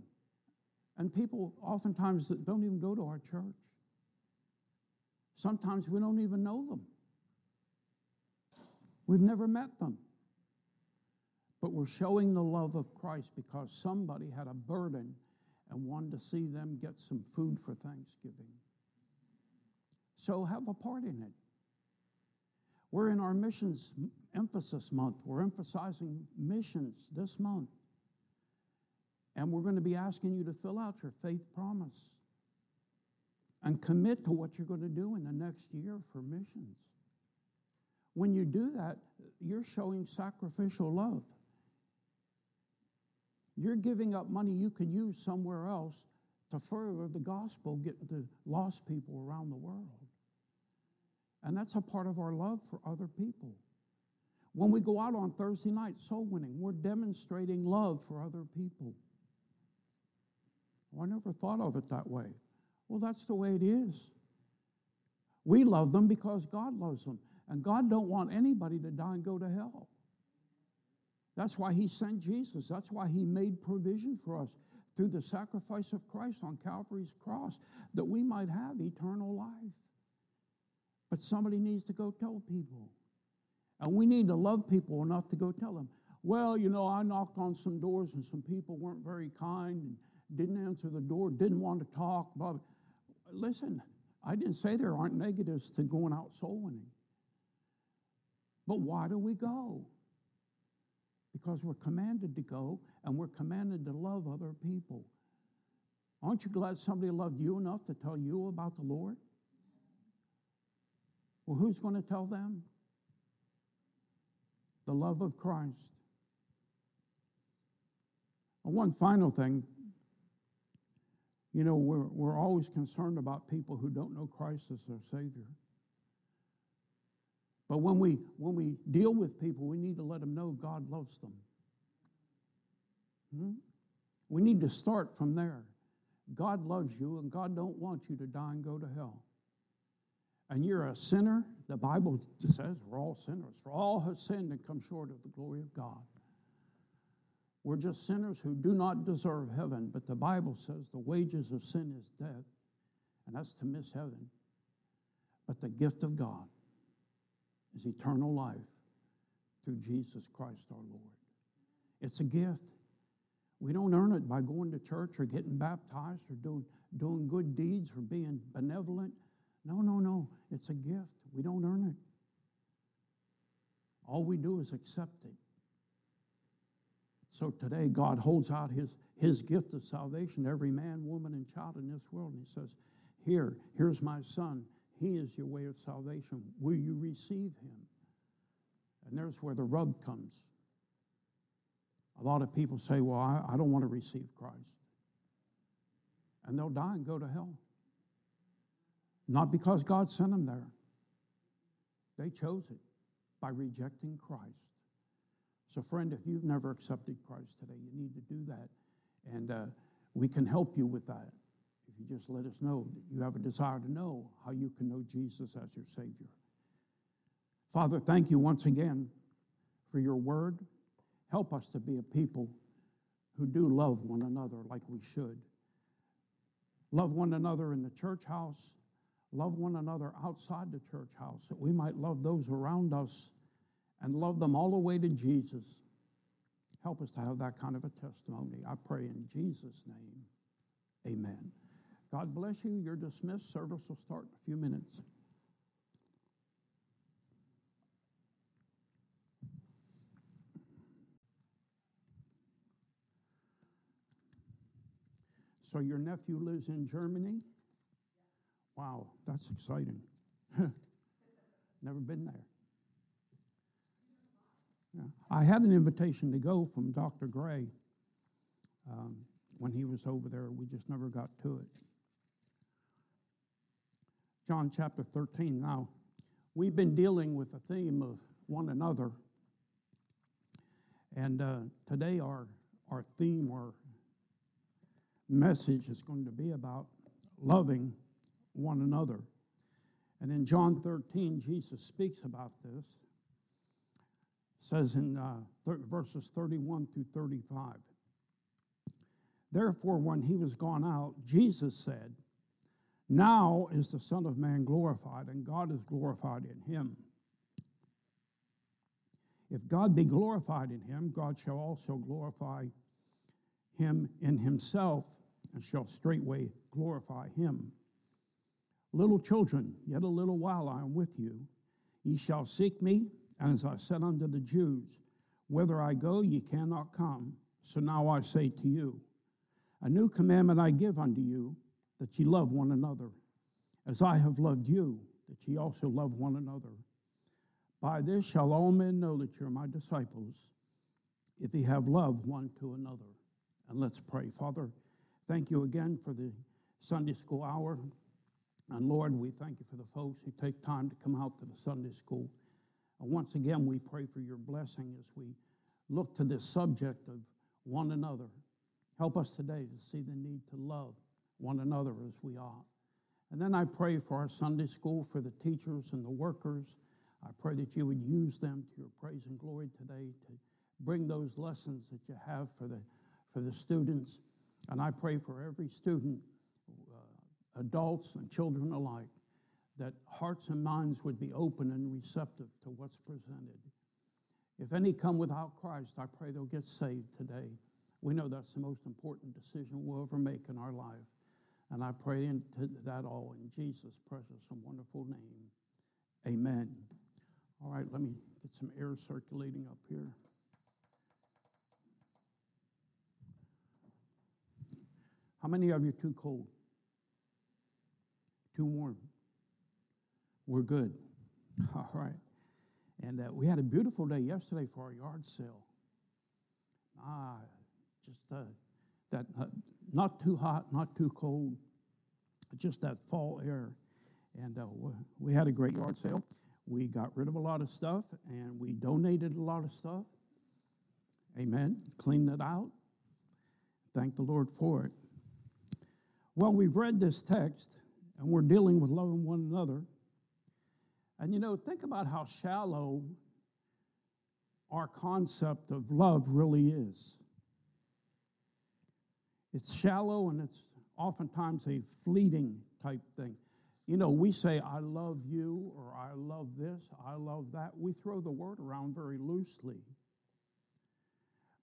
And people oftentimes that don't even go to our church. Sometimes we don't even know them. We've never met them. But we're showing the love of Christ because somebody had a burden and wanted to see them get some food for Thanksgiving. So have a part in it. We're in our missions emphasis month. We're emphasizing missions this month. And we're going to be asking you to fill out your faith promise and commit to what you're going to do in the next year for missions. When you do that, you're showing sacrificial love. You're giving up money you could use somewhere else to further the gospel, get to lost people around the world. And that's a part of our love for other people. When we go out on Thursday night soul winning, we're demonstrating love for other people. Well, I never thought of it that way. Well, that's the way it is. We love them because God loves them. And God don't want anybody to die and go to hell. That's why He sent Jesus. That's why He made provision for us through the sacrifice of Christ on Calvary's cross, that we might have eternal life. But somebody needs to go tell people. And we need to love people enough to go tell them, well, you know, I knocked on some doors and some people weren't very kind and didn't answer the door, didn't want to talk. Blah, blah. Listen, I didn't say there aren't negatives to going out soul winning. But why do we go? Because we're commanded to go and we're commanded to love other people. Aren't you glad somebody loved you enough to tell you about the Lord? Well, who's going to tell them? The love of Christ. And one final thing. You know, we're, we're always concerned about people who don't know Christ as their Savior. But when we, when we deal with people, we need to let them know God loves them. Hmm? We need to start from there. God loves you, and God don't want you to die and go to hell. And you're a sinner. The Bible says we're all sinners. For all have sinned and come short of the glory of God. We're just sinners who do not deserve heaven. But the Bible says the wages of sin is death. And that's to miss heaven. But the gift of God is eternal life through Jesus Christ our Lord. It's a gift. We don't earn it by going to church or getting baptized or doing, doing good deeds or being benevolent. No, no, no. It's a gift. We don't earn it. All we do is accept it. So today God holds out his, his gift of salvation to every man, woman, and child in this world. And he says, here, here's my son. He is your way of salvation. Will you receive him? And there's where the rub comes. A lot of people say, well, I, I don't want to receive Christ. And they'll die and go to hell. Not because God sent them there. They chose it by rejecting Christ. So friend, if you've never accepted Christ today, you need to do that. And uh, we can help you with that. If you just let us know that you have a desire to know how you can know Jesus as your Savior. Father, thank you once again for your word. Help us to be a people who do love one another like we should. Love one another in the church house. Love one another outside the church house, that we might love those around us and love them all the way to Jesus. Help us to have that kind of a testimony. I pray in Jesus' name. Amen. God bless you. You're dismissed. Service will start in a few minutes. So your nephew lives in Germany? Wow, that's exciting. Never been there. Yeah. I had an invitation to go from Doctor Gray um, when he was over there. We just never got to it. John chapter thirteen. Now, we've been dealing with the theme of one another. And uh, today our, our theme or message is going to be about loving one another. And in John thirteen, Jesus speaks about this. It says in uh, th- verses thirty-one through thirty-five, therefore, when he was gone out, Jesus said, now is the Son of Man glorified, and God is glorified in him. If God be glorified in him, God shall also glorify him in himself, and shall straightway glorify him. Little children, yet a little while I am with you. Ye shall seek me, and as I said unto the Jews, whither I go, ye cannot come. So now I say to you, a new commandment I give unto you, that ye love one another. As I have loved you, that ye also love one another. By this shall all men know that you are my disciples, if ye have love one to another. And let's pray. Father, thank you again for the Sunday school hour. And Lord, we thank you for the folks who take time to come out to the Sunday school. And once again, we pray for your blessing as we look to this subject of one another. Help us today to see the need to love one another as we ought. And then I pray for our Sunday school, for the teachers and the workers. I pray that you would use them to your praise and glory today to bring those lessons that you have for the for the students. And I pray for every student, uh, adults and children alike, that hearts and minds would be open and receptive to what's presented. If any come without Christ, I pray they'll get saved today. We know that's the most important decision we'll ever make in our life. And I pray into that all in Jesus' precious and wonderful name. Amen. All right, let me get some air circulating up here. How many of you are too cold? Too warm? We're good. All right. And uh, we had a beautiful day yesterday for our yard sale. Ah, just uh, that uh, not too hot, not too cold, just that fall air. And uh, we had a great yard sale. We got rid of a lot of stuff, and we donated a lot of stuff. Amen. Cleaned it out. Thank the Lord for it. Well, we've read this text, and we're dealing with loving one another. And, you know, think about how shallow our concept of love really is. It's shallow, and it's oftentimes a fleeting type thing. You know, we say, I love you, or I love this, I love that. We throw the word around very loosely.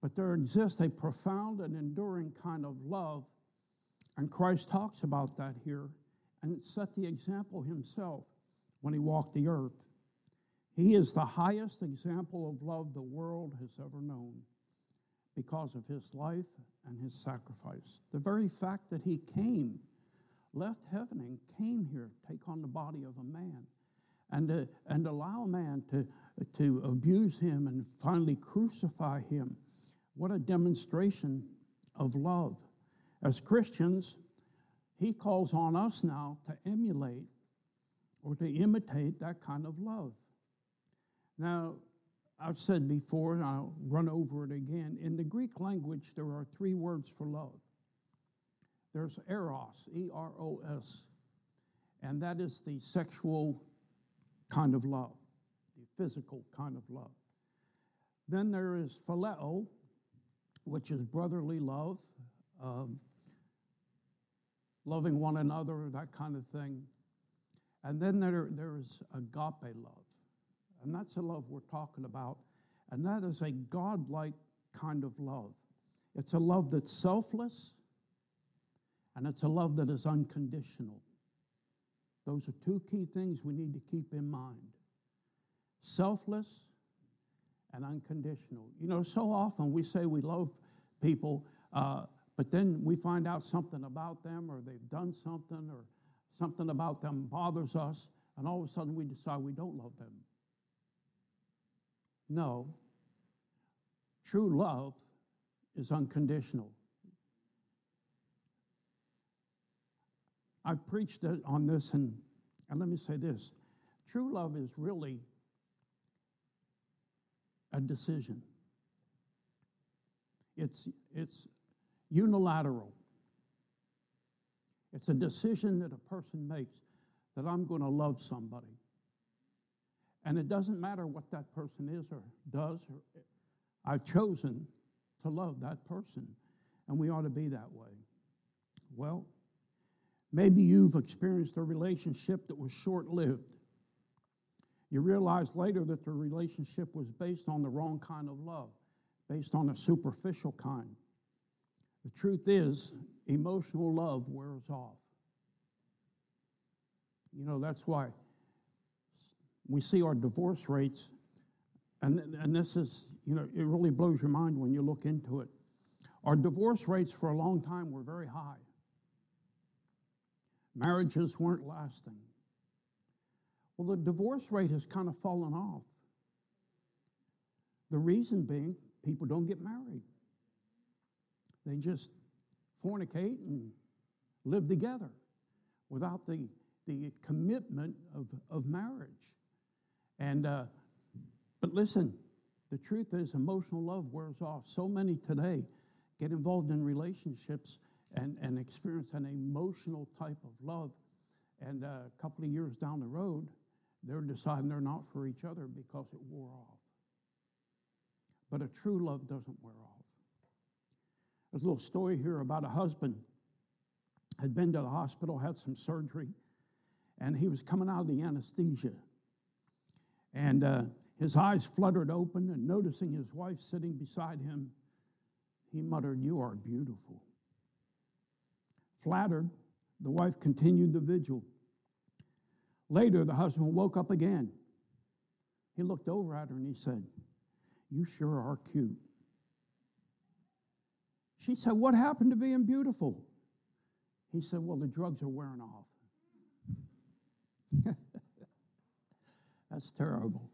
But there exists a profound and enduring kind of love. And Christ talks about that here and set the example himself when he walked the earth. He is the highest example of love the world has ever known because of his life and his sacrifice. The very fact that he came, left heaven and came here, take on the body of a man, and to, and allow a man to, to abuse him and finally crucify him. What a demonstration of love. As Christians, he calls on us now to emulate or to imitate that kind of love. Now, I've said before, and I'll run over it again, in the Greek language, there are three words for love. There's eros, E R O S, and that is the sexual kind of love, the physical kind of love. Then there is phileo, which is brotherly love, um, loving one another, that kind of thing. And then there, there is agape love. And that's the love we're talking about. And that is a God-like kind of love. It's a love that's selfless, and it's a love that is unconditional. Those are two key things we need to keep in mind. Selfless and unconditional. You know, so often we say we love people, uh, but then we find out something about them, or they've done something, or something about them bothers us, and all of a sudden we decide we don't love them. No, true love is unconditional. I've preached on this, and, and let me say this. True love is really a decision. It's, it's unilateral. It's a decision that a person makes that I'm going to love somebody. And it doesn't matter what that person is or does. Or, I've chosen to love that person, and we ought to be that way. Well, maybe you've experienced a relationship that was short-lived. You realize later that the relationship was based on the wrong kind of love, based on a superficial kind. The truth is, emotional love wears off. You know, that's why we see our divorce rates, and, and this is, you know, it really blows your mind when you look into it. Our divorce rates for a long time were very high. Marriages weren't lasting. Well, the divorce rate has kind of fallen off. The reason being, people don't get married. They just fornicate and live together without the, the commitment of, of marriage. And, uh, but listen, the truth is emotional love wears off. So many today get involved in relationships and, and experience an emotional type of love. And uh, a couple of years down the road, they're deciding they're not for each other because it wore off. But a true love doesn't wear off. There's a little story here about a husband had been to the hospital, had some surgery, and he was coming out of the anesthesia. And uh, his eyes fluttered open, and noticing his wife sitting beside him, he muttered, "You are beautiful." Flattered, the wife continued the vigil. Later, the husband woke up again. He looked over at her and he said, "You sure are cute." She said, "What happened to being beautiful?" He said, "Well, the drugs are wearing off." That's terrible.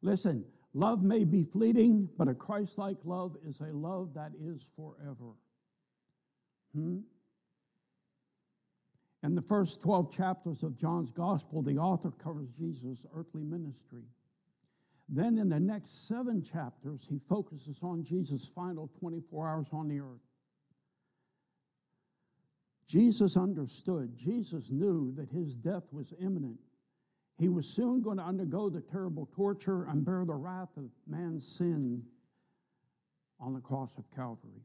Listen, love may be fleeting, but a Christ-like love is a love that is forever. Hmm? In the first twelve chapters of John's Gospel, the author covers Jesus' earthly ministry. Then in the next seven chapters, he focuses on Jesus' final twenty-four hours on the earth. Jesus understood. Jesus knew that his death was imminent. He was soon going to undergo the terrible torture and bear the wrath of man's sin on the cross of Calvary.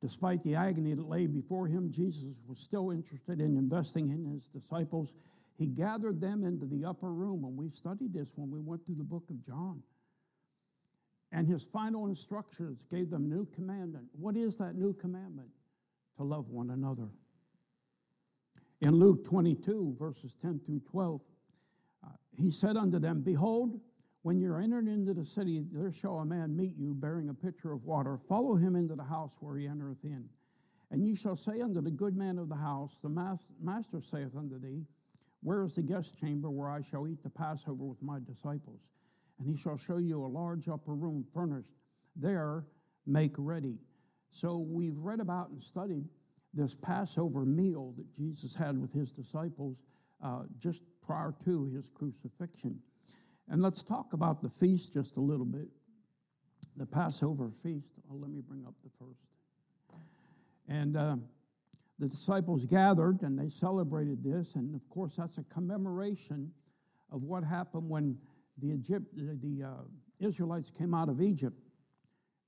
Despite the agony that lay before him, Jesus was still interested in investing in his disciples. He gathered them into the upper room, and we studied this when we went through the book of John. And his final instructions gave them a new commandment. What is that new commandment? To love one another. In Luke twenty-two, verses ten through twelve, uh, he said unto them, "Behold, When you're entered into the city, there shall a man meet you bearing a pitcher of water. Follow him into the house where he entereth in. And ye shall say unto the good man of the house, The mas- master saith unto thee, Where is the guest chamber where I shall eat the Passover with my disciples? And he shall show you a large upper room furnished. There make ready. So we've read about and studied this Passover meal that Jesus had with his disciples uh, just prior to his crucifixion. And let's talk about the feast just a little bit. The Passover feast. Oh, let me bring up the first. And uh, the disciples gathered and they celebrated this. And of course, that's a commemoration of what happened when the Egypt, the uh, Israelites came out of Egypt.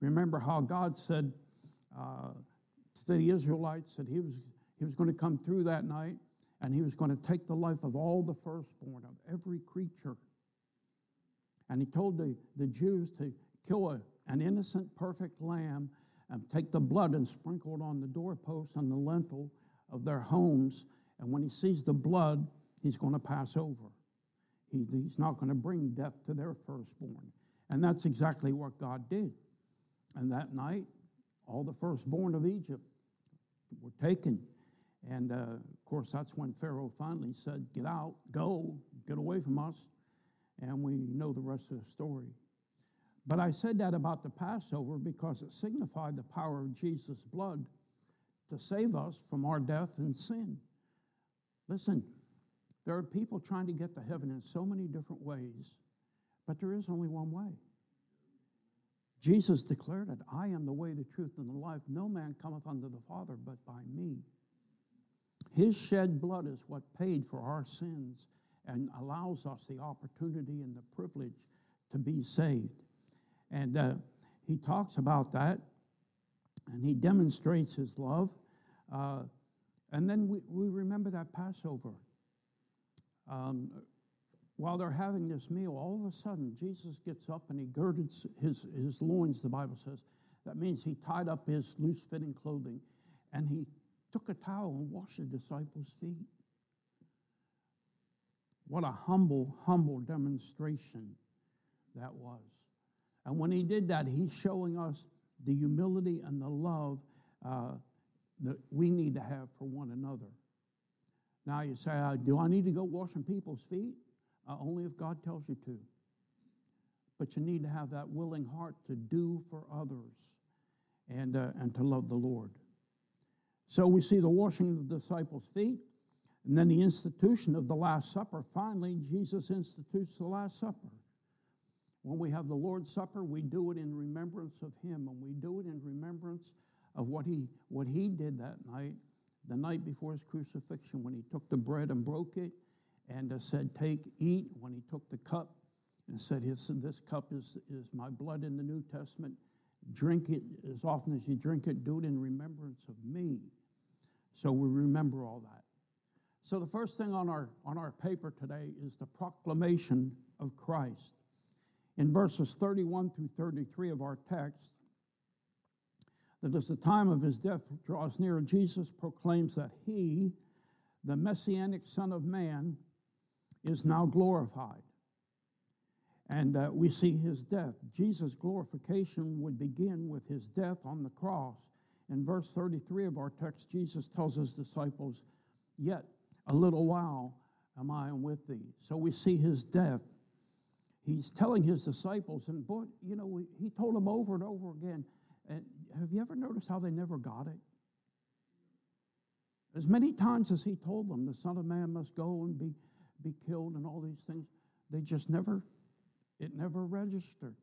Remember how God said uh, to the Israelites that he was, he was going to come through that night and he was going to take the life of all the firstborn of every creature. And he told the, the Jews to kill a, an innocent, perfect lamb and take the blood and sprinkle it on the doorposts and the lintel of their homes. And when he sees the blood, he's going to pass over. He, he's not going to bring death to their firstborn. And that's exactly what God did. And that night, all the firstborn of Egypt were taken. And, uh, of course, that's when Pharaoh finally said, Get out, go, get away from us. And we know the rest of the story. But I said that about the Passover because it signified the power of Jesus' blood to save us from our death and sin. Listen, there are people trying to get to heaven in so many different ways, but there is only one way. Jesus declared it, I am the way, the truth, and the life. No man cometh unto the Father but by me. His shed blood is what paid for our sins and allows us the opportunity and the privilege to be saved. And uh, he talks about that, and he demonstrates his love. Uh, and then we, we remember that Passover. Um, while they're having this meal, all of a sudden, Jesus gets up and he girded his, his loins, the Bible says. That means he tied up his loose-fitting clothing, and he took a towel and washed the disciples' feet. What a humble, humble demonstration that was. And when he did that, he's showing us the humility and the love uh, that we need to have for one another. Now you say, uh, do I need to go washing people's feet? Uh, only if God tells you to. But you need to have that willing heart to do for others and, uh, and to love the Lord. So we see the washing of the disciples' feet. And then the institution of the Last Supper. Finally, Jesus institutes the Last Supper. When we have the Lord's Supper, we do it in remembrance of him, and we do it in remembrance of what he, what he did that night, the night before his crucifixion, when he took the bread and broke it and uh, said, take, eat, when he took the cup and said, this cup is, is my blood in the New Testament. Drink it as often as you drink it. Do it in remembrance of me. So we remember all that. So the first thing on our, on our paper today is the proclamation of Christ. In verses thirty-one through thirty-three of our text, that as the time of his death draws near, Jesus proclaims that he, the Messianic Son of Man, is now glorified. And uh, we see his death. Jesus' glorification would begin with his death on the cross. In verse thirty-three of our text, Jesus tells his disciples, Yet a little while am I with thee. So we see his death. He's telling his disciples, and boy, you know, he told them over and over again. And have you ever noticed how they never got it? As many times as he told them, the Son of Man must go and be, be killed and all these things, they just never, it never registered.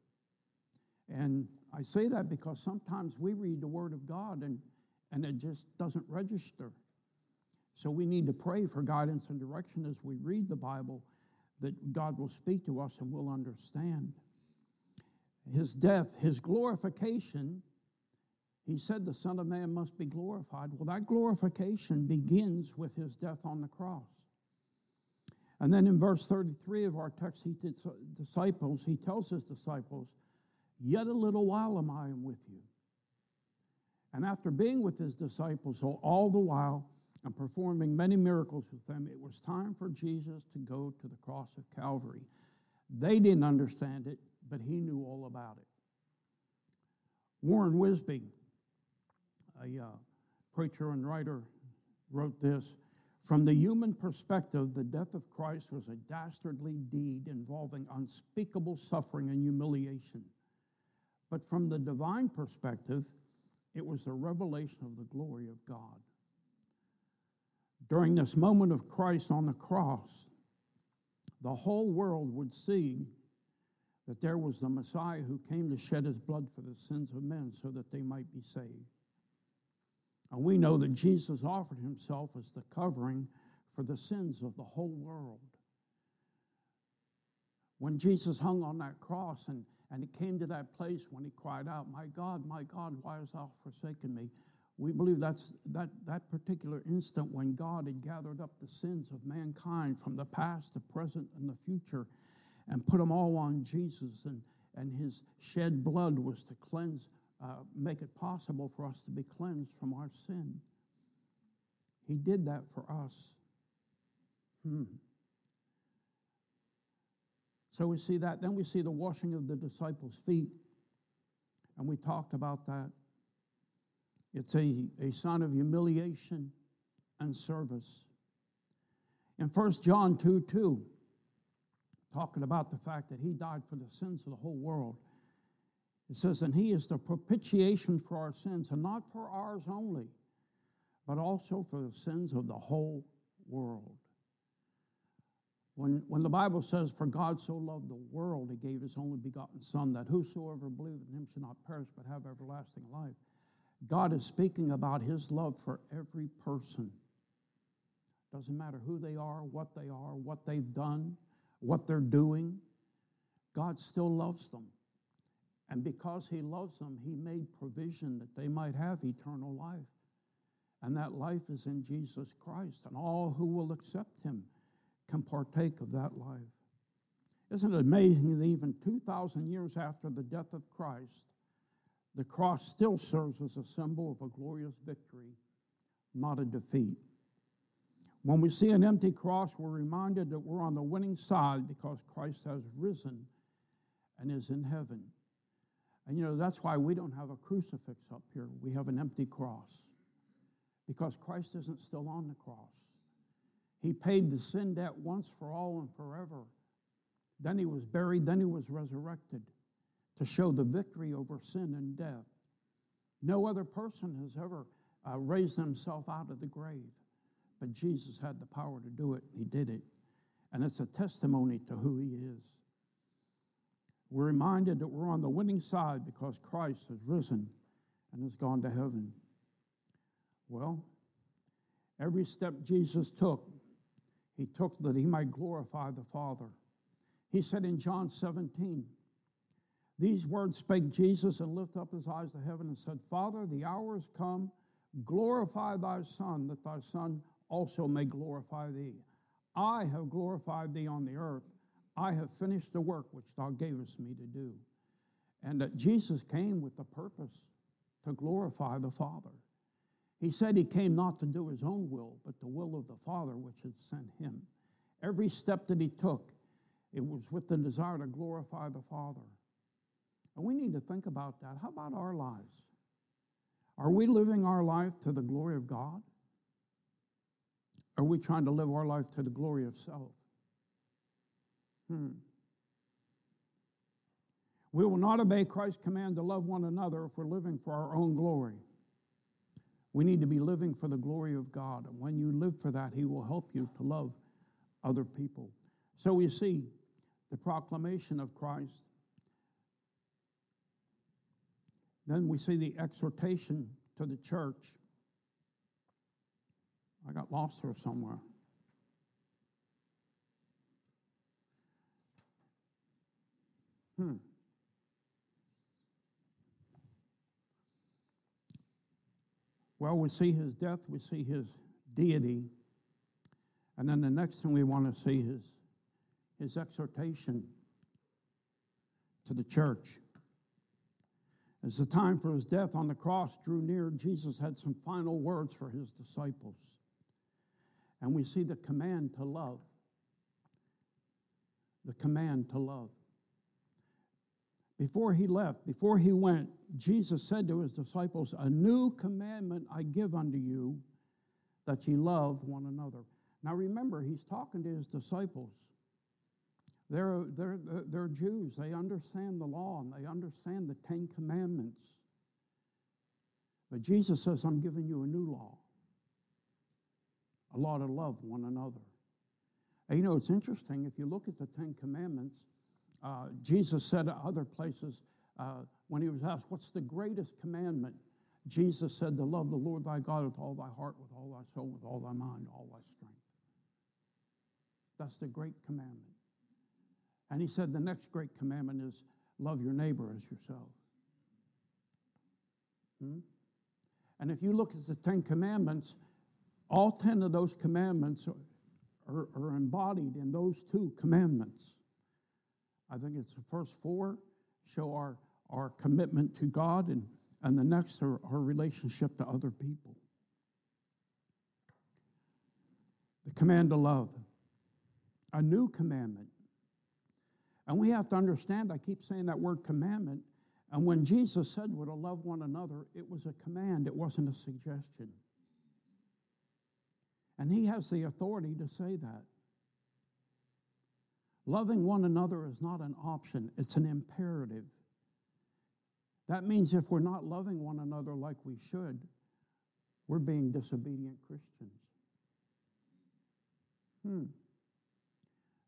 And I say that because sometimes we read the Word of God and, and it just doesn't register. So we need to pray for guidance and direction as we read the Bible, that God will speak to us and we'll understand. His death, his glorification, he said the Son of Man must be glorified. Well, that glorification begins with his death on the cross. And then in verse thirty-three of our text, he, t- disciples, he tells his disciples, Yet a little while am I with you. And after being with his disciples all the while, and performing many miracles with them, it was time for Jesus to go to the cross of Calvary. They didn't understand it, but he knew all about it. Warren Wisby, a uh, preacher and writer, wrote this: from the human perspective, the death of Christ was a dastardly deed involving unspeakable suffering and humiliation. But from the divine perspective, it was a revelation of the glory of God. During this moment of Christ on the cross, the whole world would see that there was the Messiah who came to shed his blood for the sins of men so that they might be saved. And we know that Jesus offered himself as the covering for the sins of the whole world. When Jesus hung on that cross and, and he came to that place when he cried out, "My God, my God, why hast thou forsaken me?" We believe that's that, that particular instant when God had gathered up the sins of mankind from the past, the present, and the future, and put them all on Jesus, and, and his shed blood was to cleanse, uh, make it possible for us to be cleansed from our sin. He did that for us. Hmm. So we see that. Then we see the washing of the disciples' feet, and we talked about that. It's a, a sign of humiliation and service. In First John two two, talking about the fact that he died for the sins of the whole world, it says, and he is the propitiation for our sins, and not for ours only, but also for the sins of the whole world. When, when the Bible says, for God so loved the world, he gave his only begotten Son, that whosoever believeth in him should not perish, but have everlasting life. God is speaking about his love for every person. Doesn't matter who they are, what they are, what they've done, what they're doing. God still loves them. And because he loves them, he made provision that they might have eternal life. And that life is in Jesus Christ. And all who will accept him can partake of that life. Isn't it amazing that even two thousand years after the death of Christ, the cross still serves as a symbol of a glorious victory, not a defeat. When we see an empty cross, we're reminded that we're on the winning side because Christ has risen and is in heaven. And you know, that's why we don't have a crucifix up here. We have an empty cross because Christ isn't still on the cross. He paid the sin debt once for all and forever. Then he was buried, then he was resurrected, to show the victory over sin and death. No other person has ever uh, raised himself out of the grave, but Jesus had the power to do it. He did it, and it's a testimony to who he is. We're reminded that we're on the winning side because Christ has risen and has gone to heaven. Well, every step Jesus took, he took that he might glorify the Father. He said in John seventeen, these words spake Jesus, and lifted up his eyes to heaven and said, Father, the hour is come, glorify thy Son, that thy Son also may glorify thee. I have glorified thee on the earth. I have finished the work which thou gavest me to do. And that Jesus came with the purpose to glorify the Father. He said he came not to do his own will, but the will of the Father which had sent him. Every step that he took, it was with the desire to glorify the Father. And we need to think about that. How about our lives? Are we living our life to the glory of God? Are we trying to live our life to the glory of self? Hmm. We will not obey Christ's command to love one another if we're living for our own glory. We need to be living for the glory of God. And when you live for that, he will help you to love other people. So we see the proclamation of Christ. Then we see the exhortation to the church. I got lost there somewhere. Hmm. Well, we see his death, we see his deity, and then the next thing we want to see is his exhortation to the church. As the time for his death on the cross drew near, Jesus had some final words for his disciples. And we see the command to love. the command to love. Before he left, before he went, Jesus said to his disciples, "A new commandment I give unto you, that ye love one another." Now remember, he's talking to his disciples. They're, they're, they're Jews. They understand the law, and they understand the Ten Commandments. But Jesus says, I'm giving you a new law, a law to love one another. And you know, it's interesting, if you look at the Ten Commandments, uh, Jesus said at other places, uh, when he was asked, what's the greatest commandment? Jesus said to love the Lord thy God with all thy heart, with all thy soul, with all thy mind, all thy strength. That's the great commandment. And he said the next great commandment is love your neighbor as yourself. Hmm? And if you look at the Ten Commandments, all ten of those commandments are, are, are embodied in those two commandments. I think it's the first four show our, our commitment to God, and And the next are our relationship to other people. The command to love. A new commandment. And we have to understand, I keep saying that word commandment, and when Jesus said we're to love one another, it was a command, it wasn't a suggestion. And he has the authority to say that. Loving one another is not an option, it's an imperative. That means if we're not loving one another like we should, we're being disobedient Christians. Hmm.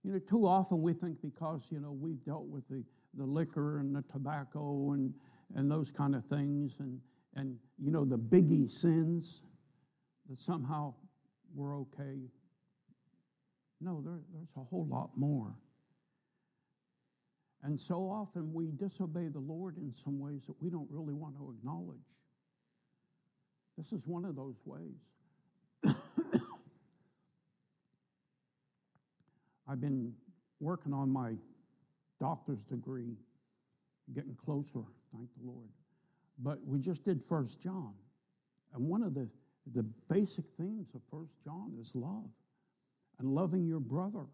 You know, too often we think because, you know, we've dealt with the, the liquor and the tobacco and, and those kind of things and, and, you know, the biggie sins, that somehow we're okay. No, there, there's a whole lot more. And so often we disobey the Lord in some ways that we don't really want to acknowledge. This is one of those ways. I've been working on my doctor's degree, getting closer, thank the Lord. But we just did First John. And one of the, the basic themes of First John is love and loving your brother.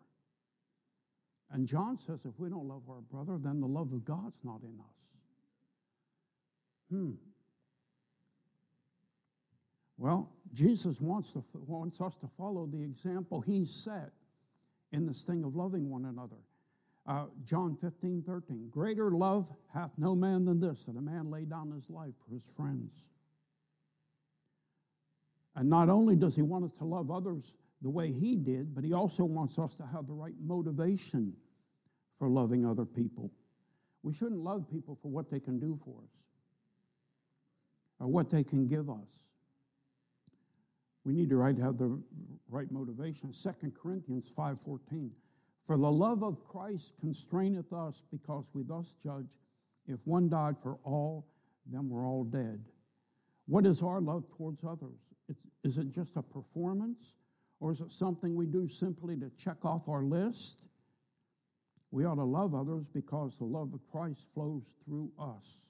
And John says, if we don't love our brother, then the love of God's not in us. Hmm. Well, Jesus wants, to, wants us to follow the example he set in this thing of loving one another. Uh, John fifteen, thirteen, greater love hath no man than this, that a man lay down his life for his friends. And not only does he want us to love others the way he did, but he also wants us to have the right motivation for loving other people. We shouldn't love people for what they can do for us or what they can give us. We need to right, have the right motivation. Second Corinthians five fourteen, for the love of Christ constraineth us, because we thus judge, if one died for all, then we're all dead. What is our love towards others? It's, is it just a performance? Or is it something we do simply to check off our list? We ought to love others because the love of Christ flows through us.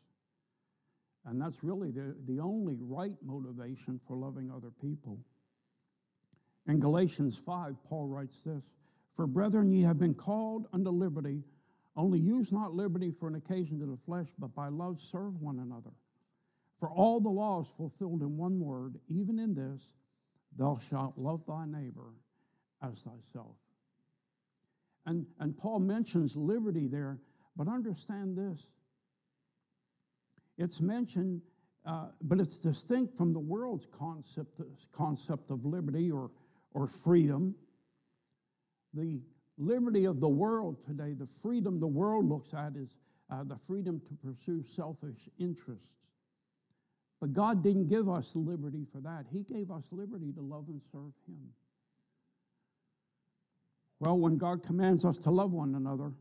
And that's really the, the only right motivation for loving other people. In Galatians five, Paul writes this, for brethren, ye have been called unto liberty, only use not liberty for an occasion to the flesh, but by love serve one another. For all the law is fulfilled in one word, even in this, thou shalt love thy neighbor as thyself. And, and Paul mentions liberty there, but understand this. It's mentioned, uh, but it's distinct from the world's concept, concept of liberty or, or freedom. The liberty of the world today, the freedom the world looks at is uh, the freedom to pursue selfish interests. But God didn't give us liberty for that. He gave us liberty to love and serve him. Well, when God commands us to love one another,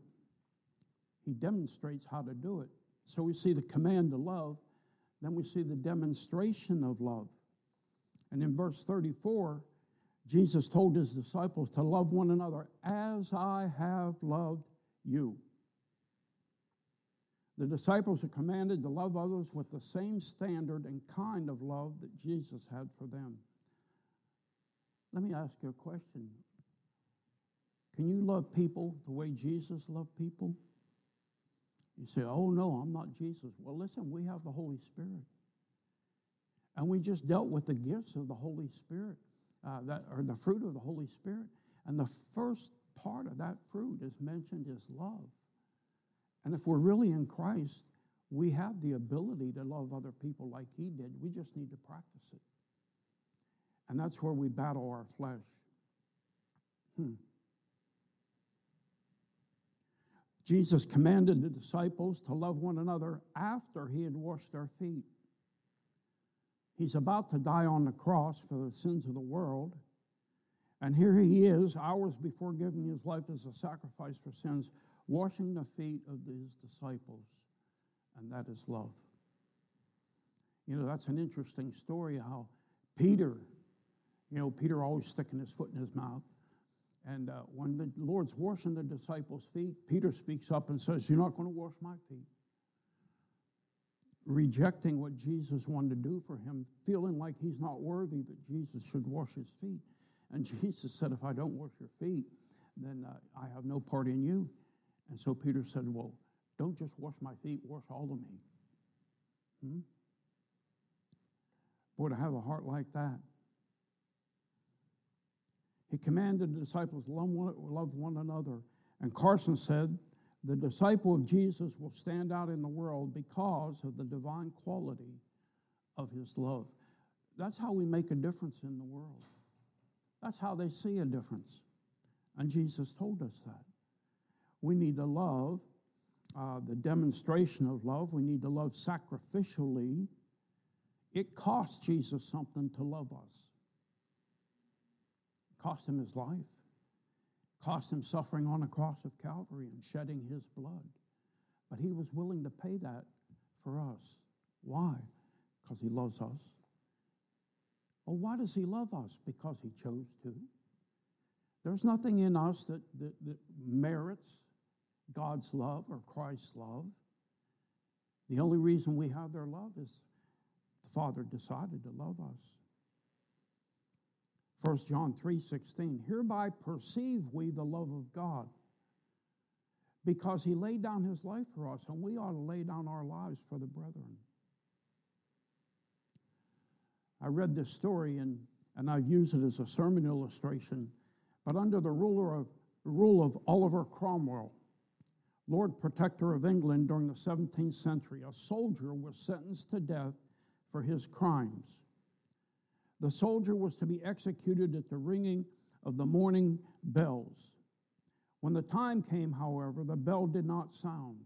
he demonstrates how to do it. So we see the command to love, then we see the demonstration of love. And in verse thirty-four, Jesus told his disciples to love one another as I have loved you. The disciples are commanded to love others with the same standard and kind of love that Jesus had for them. Let me ask you a question. Can you love people the way Jesus loved people? You say, oh, no, I'm not Jesus. Well, listen, we have the Holy Spirit. And we just dealt with the gifts of the Holy Spirit, uh, that or the fruit of the Holy Spirit. And the first part of that fruit is mentioned is love. And if we're really in Christ, we have the ability to love other people like he did. We just need to practice it. And that's where we battle our flesh. Hmm. Jesus commanded the disciples to love one another after he had washed their feet. He's about to die on the cross for the sins of the world. And here he is, hours before giving his life as a sacrifice for sins, washing the feet of his disciples. And that is love. You know, that's an interesting story how Peter, you know, Peter always sticking his foot in his mouth. And uh, when the Lord's washing the disciples' feet, Peter speaks up and says, you're not going to wash my feet. Rejecting what Jesus wanted to do for him, feeling like he's not worthy that Jesus should wash his feet. And Jesus said, if I don't wash your feet, then uh, I have no part in you. And so Peter said, well, don't just wash my feet, wash all of me. Hmm? Boy, to have a heart like that. He commanded the disciples to love one another. And Carson said, the disciple of Jesus will stand out in the world because of the divine quality of his love. That's how we make a difference in the world. That's how they see a difference. And Jesus told us that. We need to love uh, the demonstration of love. We need to love sacrificially. It cost Jesus something to love us. Cost him his life, cost him suffering on the cross of Calvary and shedding his blood. But he was willing to pay that for us. Why? Because he loves us. Well, why does he love us? Because he chose to. There's nothing in us that, that, that merits God's love or Christ's love. The only reason we have their love is the Father decided to love us. First John three sixteen, hereby perceive we the love of God because he laid down his life for us, and we ought to lay down our lives for the brethren. I read this story, and, and I've used it as a sermon illustration, but under the ruler of, rule of Oliver Cromwell, Lord Protector of England during the seventeenth century, a soldier was sentenced to death for his crimes. The soldier was to be executed at the ringing of the morning bells. When the time came, however, the bell did not sound.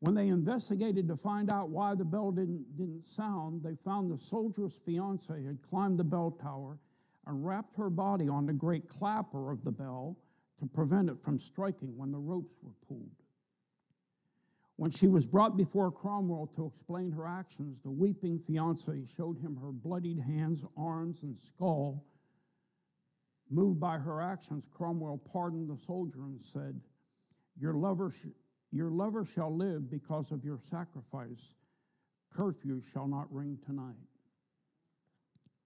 When they investigated to find out why the bell didn't, didn't sound, they found the soldier's fiancée had climbed the bell tower and wrapped her body on the great clapper of the bell to prevent it from striking when the ropes were pulled. When she was brought before Cromwell to explain her actions, the weeping fiancée showed him her bloodied hands, arms, and skull. Moved by her actions, Cromwell pardoned the soldier and said, Your lover, sh- your lover shall live because of your sacrifice. Curfew shall not ring tonight.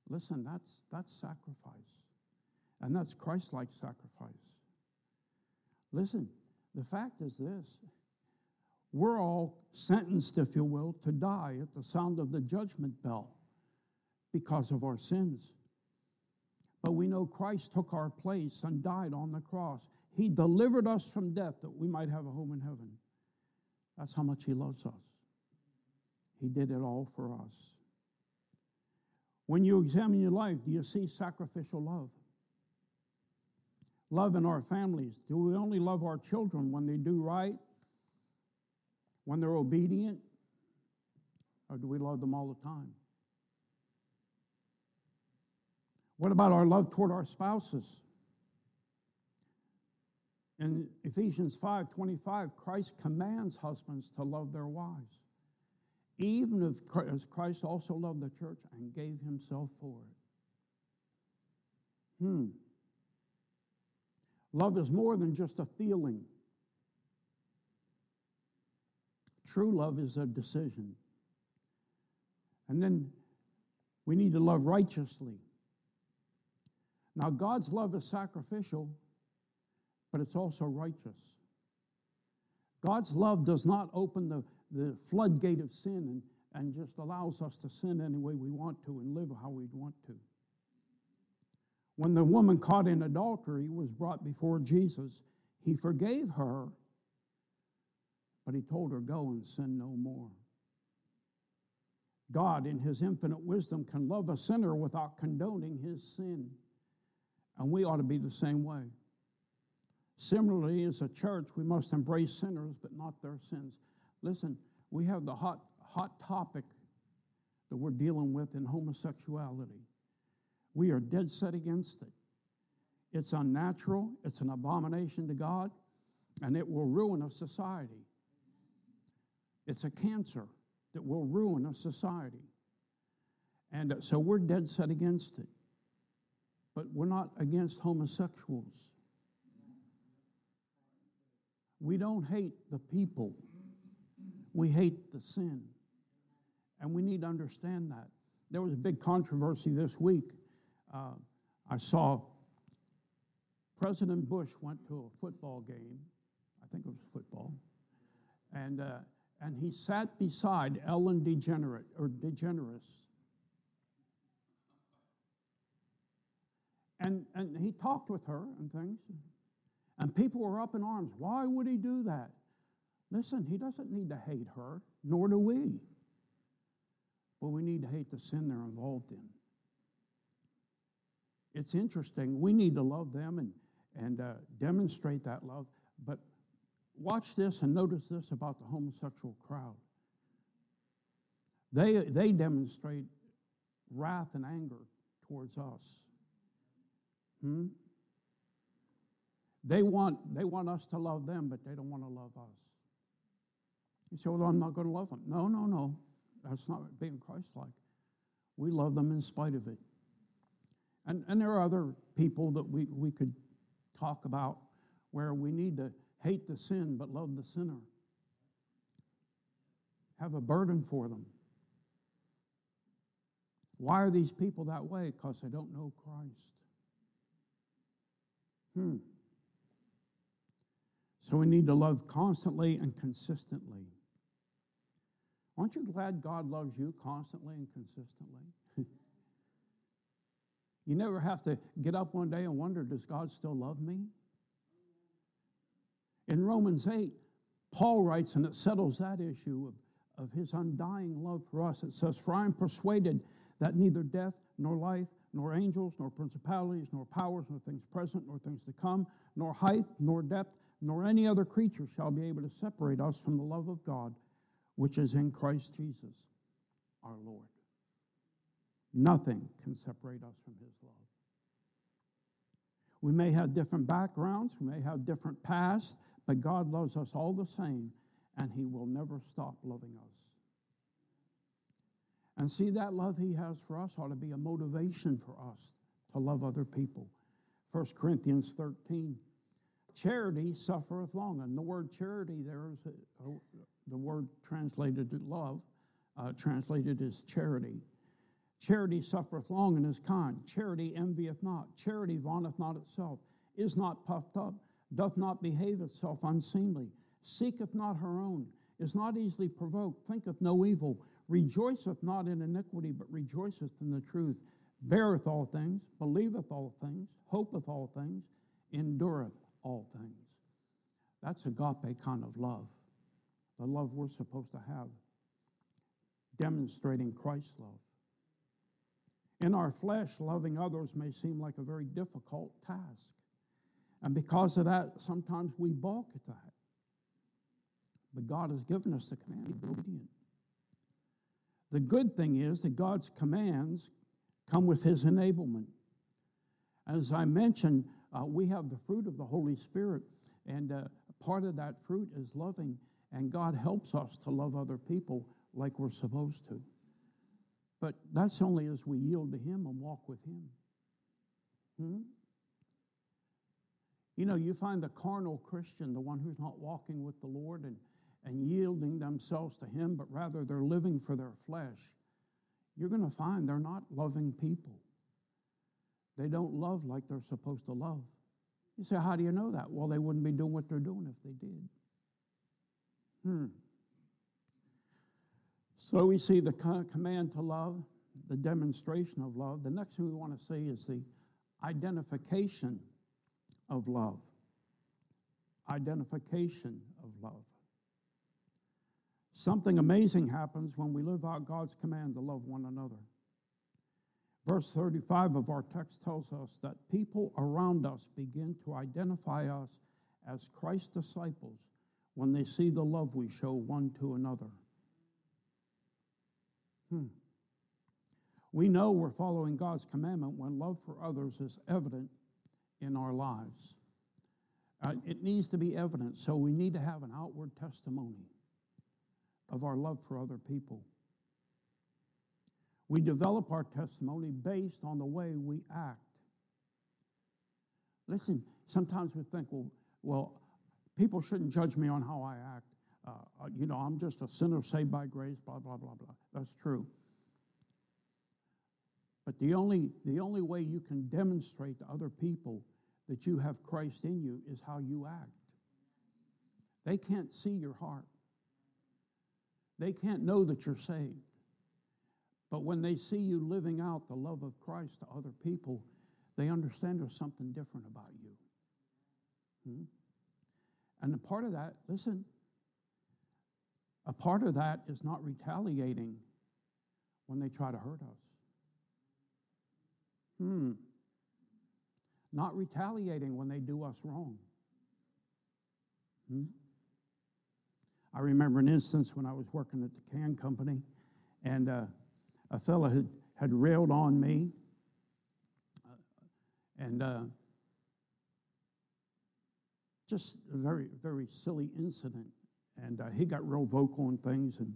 Listen, that's, that's sacrifice. And that's Christ-like sacrifice. Listen, the fact is this. We're all sentenced, if you will, to die at the sound of the judgment bell because of our sins. But we know Christ took our place and died on the cross. He delivered us from death that we might have a home in heaven. That's how much he loves us. He did it all for us. When you examine your life, do you see sacrificial love? Love in our families. Do we only love our children when they do right? When they're obedient, or do we love them all the time? What about our love toward our spouses? In Ephesians five twenty-five, Christ commands husbands to love their wives, even if as Christ also loved the church and gave himself for it. Hmm. Love is more than just a feeling. True love is a decision. And then we need to love righteously. Now, God's love is sacrificial, but it's also righteous. God's love does not open the, the floodgate of sin and, and just allows us to sin any way we want to and live how we want to. When the woman caught in adultery was brought before Jesus, he forgave her, but he told her, go and sin no more. God, in his infinite wisdom, can love a sinner without condoning his sin. And we ought to be the same way. Similarly, as a church, we must embrace sinners, but not their sins. Listen, we have the hot, hot topic that we're dealing with in homosexuality. We are dead set against it. It's unnatural, it's an abomination to God, and it will ruin a society. It's a cancer that will ruin a society. And so we're dead set against it. But we're not against homosexuals. We don't hate the people. We hate the sin. And we need to understand that. There was a big controversy this week. Uh, I saw President Bush went to a football game. I think it was football. And, uh, and he sat beside Ellen DeGeneres, or DeGeneres. And, and he talked with her and things. And people were up in arms. Why would he do that? Listen, he doesn't need to hate her, nor do we. But we need to hate the sin they're involved in. It's interesting. We need to love them and, and uh, demonstrate that love. But watch this and notice this about the homosexual crowd. They, they demonstrate wrath and anger towards us. Hmm? They want, they want us to love them, but they don't want to love us. You say, well, I'm not going to love them. No, no, no. That's not being Christ-like. We love them in spite of it. And, and there are other people that we, we could talk about where we need to hate the sin but love the sinner. Have a burden for them. Why are these people that way? Because they don't know Christ. Hmm. So we need to love constantly and consistently. Aren't you glad God loves you constantly and consistently? You never have to get up one day and wonder, does God still love me? In Romans eight, Paul writes, and it settles that issue of, of his undying love for us. It says, for I am persuaded that neither death nor life, nor angels, nor principalities, nor powers, nor things present, nor things to come, nor height, nor depth, nor any other creature shall be able to separate us from the love of God, which is in Christ Jesus, our Lord. Nothing can separate us from his love. We may have different backgrounds, we may have different pasts, but God loves us all the same, and he will never stop loving us. And see, that love he has for us ought to be a motivation for us to love other people. First Corinthians thirteen, charity suffereth long. And the word charity there is a, a, the word translated love, uh, translated as charity. Charity suffereth long and is kind. Charity envieth not. Charity vaunteth not itself, is not puffed up, doth not behave itself unseemly, seeketh not her own, is not easily provoked, thinketh no evil, rejoiceth not in iniquity, but rejoiceth in the truth, beareth all things, believeth all things, hopeth all things, endureth all things. That's agape kind of love, the love we're supposed to have, demonstrating Christ's love. In our flesh, loving others may seem like a very difficult task. And because of that, sometimes we balk at that. But God has given us the command to be obedient. The good thing is that God's commands come with his enablement. As I mentioned, uh, we have the fruit of the Holy Spirit, and uh, part of that fruit is loving, and God helps us to love other people like we're supposed to. But that's only as we yield to him and walk with him. Hmm? You know, you find the carnal Christian, the one who's not walking with the Lord and, and yielding themselves to him, but rather they're living for their flesh, you're going to find they're not loving people. They don't love like they're supposed to love. You say, how do you know that? Well, they wouldn't be doing what they're doing if they did. Hmm. So we see the command to love, the demonstration of love. The next thing we want to see is the identification of love. Identification of love. Something amazing happens when we live out God's command to love one another. Verse thirty-five of our text tells us that people around us begin to identify us as Christ's disciples when they see the love we show one to another. Hmm. We know we're following God's commandment when love for others is evident in our lives. Uh, it needs to be evident, so we need to have an outward testimony of our love for other people. We develop our testimony based on the way we act. Listen, sometimes we think, well, well people shouldn't judge me on how I act. Uh, you know, I'm just a sinner saved by grace, blah, blah, blah, blah. That's true. But the only, the only way you can demonstrate to other people that you have Christ in you is how you act. They can't see your heart. They can't know that you're saved. But when they see you living out the love of Christ to other people, they understand there's something different about you. Hmm? And a part of that, listen, a part of that is not retaliating when they try to hurt us. Hmm. Not retaliating when they do us wrong. Hmm? I remember an instance when I was working at the can company, and uh, a fella had, had railed on me, uh, and uh, just a very, very silly incident. And uh, he got real vocal on things, and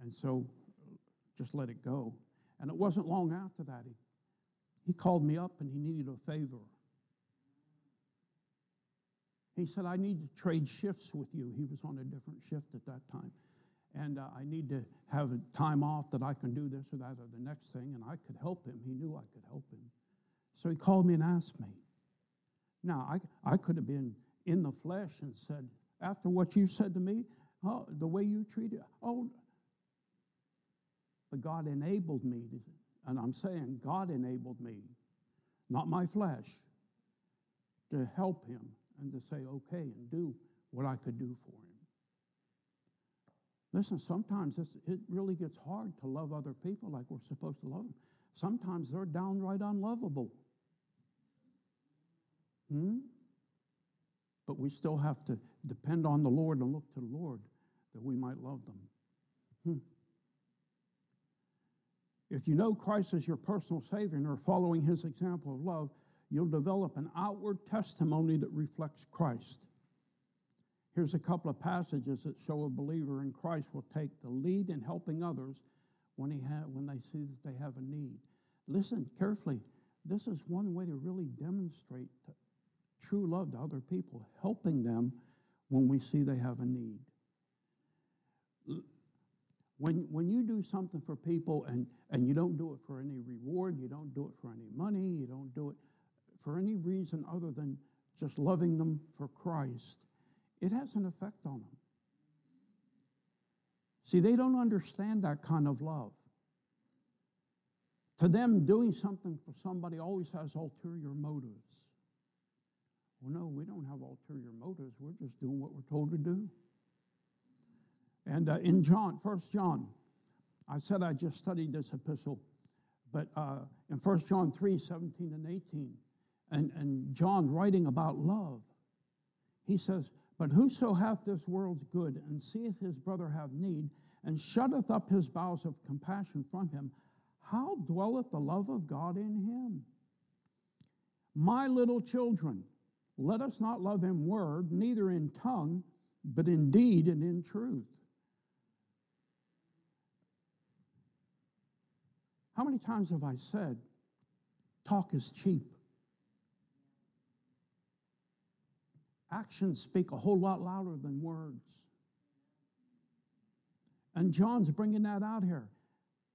and so just let it go. And it wasn't long after that. He, he called me up, and he needed a favor. He said, I need to trade shifts with you. He was on a different shift at that time. And uh, I need to have a time off that I can do this or that or the next thing, and I could help him. He knew I could help him. So he called me and asked me. Now, I, I could have been in the flesh and said, after what you said to me, oh, the way you treated, oh. But God enabled me, to, and I'm saying God enabled me, not my flesh, to help him and to say, okay, and do what I could do for him. Listen, sometimes it's, it really gets hard to love other people like we're supposed to love them. Sometimes they're downright unlovable. Hmm? But we still have to depend on the Lord and look to the Lord that we might love them. Hmm. If you know Christ as your personal Savior and are following his example of love, you'll develop an outward testimony that reflects Christ. Here's a couple of passages that show a believer in Christ will take the lead in helping others when, he ha- when they see that they have a need. Listen carefully. This is one way to really demonstrate true love to other people, helping them when we see they have a need. When, when you do something for people and, and you don't do it for any reward, you don't do it for any money, you don't do it for any reason other than just loving them for Christ, it has an effect on them. See, they don't understand that kind of love. To them, doing something for somebody always has ulterior motives. Well, no, we don't have ulterior motives. We're just doing what we're told to do. And uh, in John, First John, I said I just studied this epistle, but uh, in First John three, seventeen and eighteen, and, and John writing about love, he says, but whoso hath this world's good, and seeth his brother have need, and shutteth up his bowels of compassion from him, how dwelleth the love of God in him? My little children, let us not love in word, neither in tongue, but in deed and in truth. How many times have I said, talk is cheap? Actions speak a whole lot louder than words. And John's bringing that out here.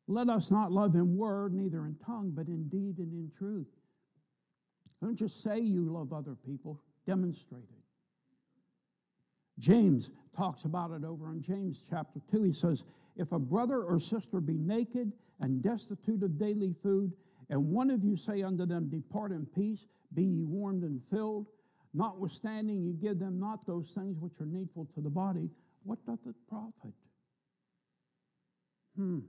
Let us not love in word, neither in tongue, but in deed and in truth. Don't just say you love other people. Demonstrate it. James talks about it over in James chapter two. He says, if a brother or sister be naked and destitute of daily food, and one of you say unto them, depart in peace, be ye warmed and filled, notwithstanding you give them not those things which are needful to the body, what doth it profit? Hmm.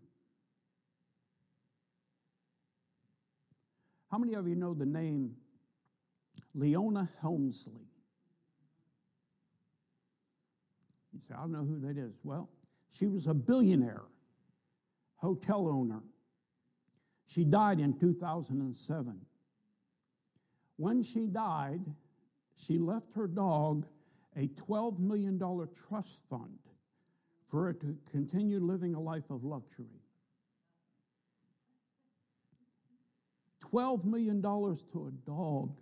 How many of you know the name Leona Helmsley? You say, I don't know who that is. Well, she was a billionaire, hotel owner. She died in two thousand seven. When she died, she left her dog a twelve million dollars trust fund for it to continue living a life of luxury. twelve million dollars to a dog.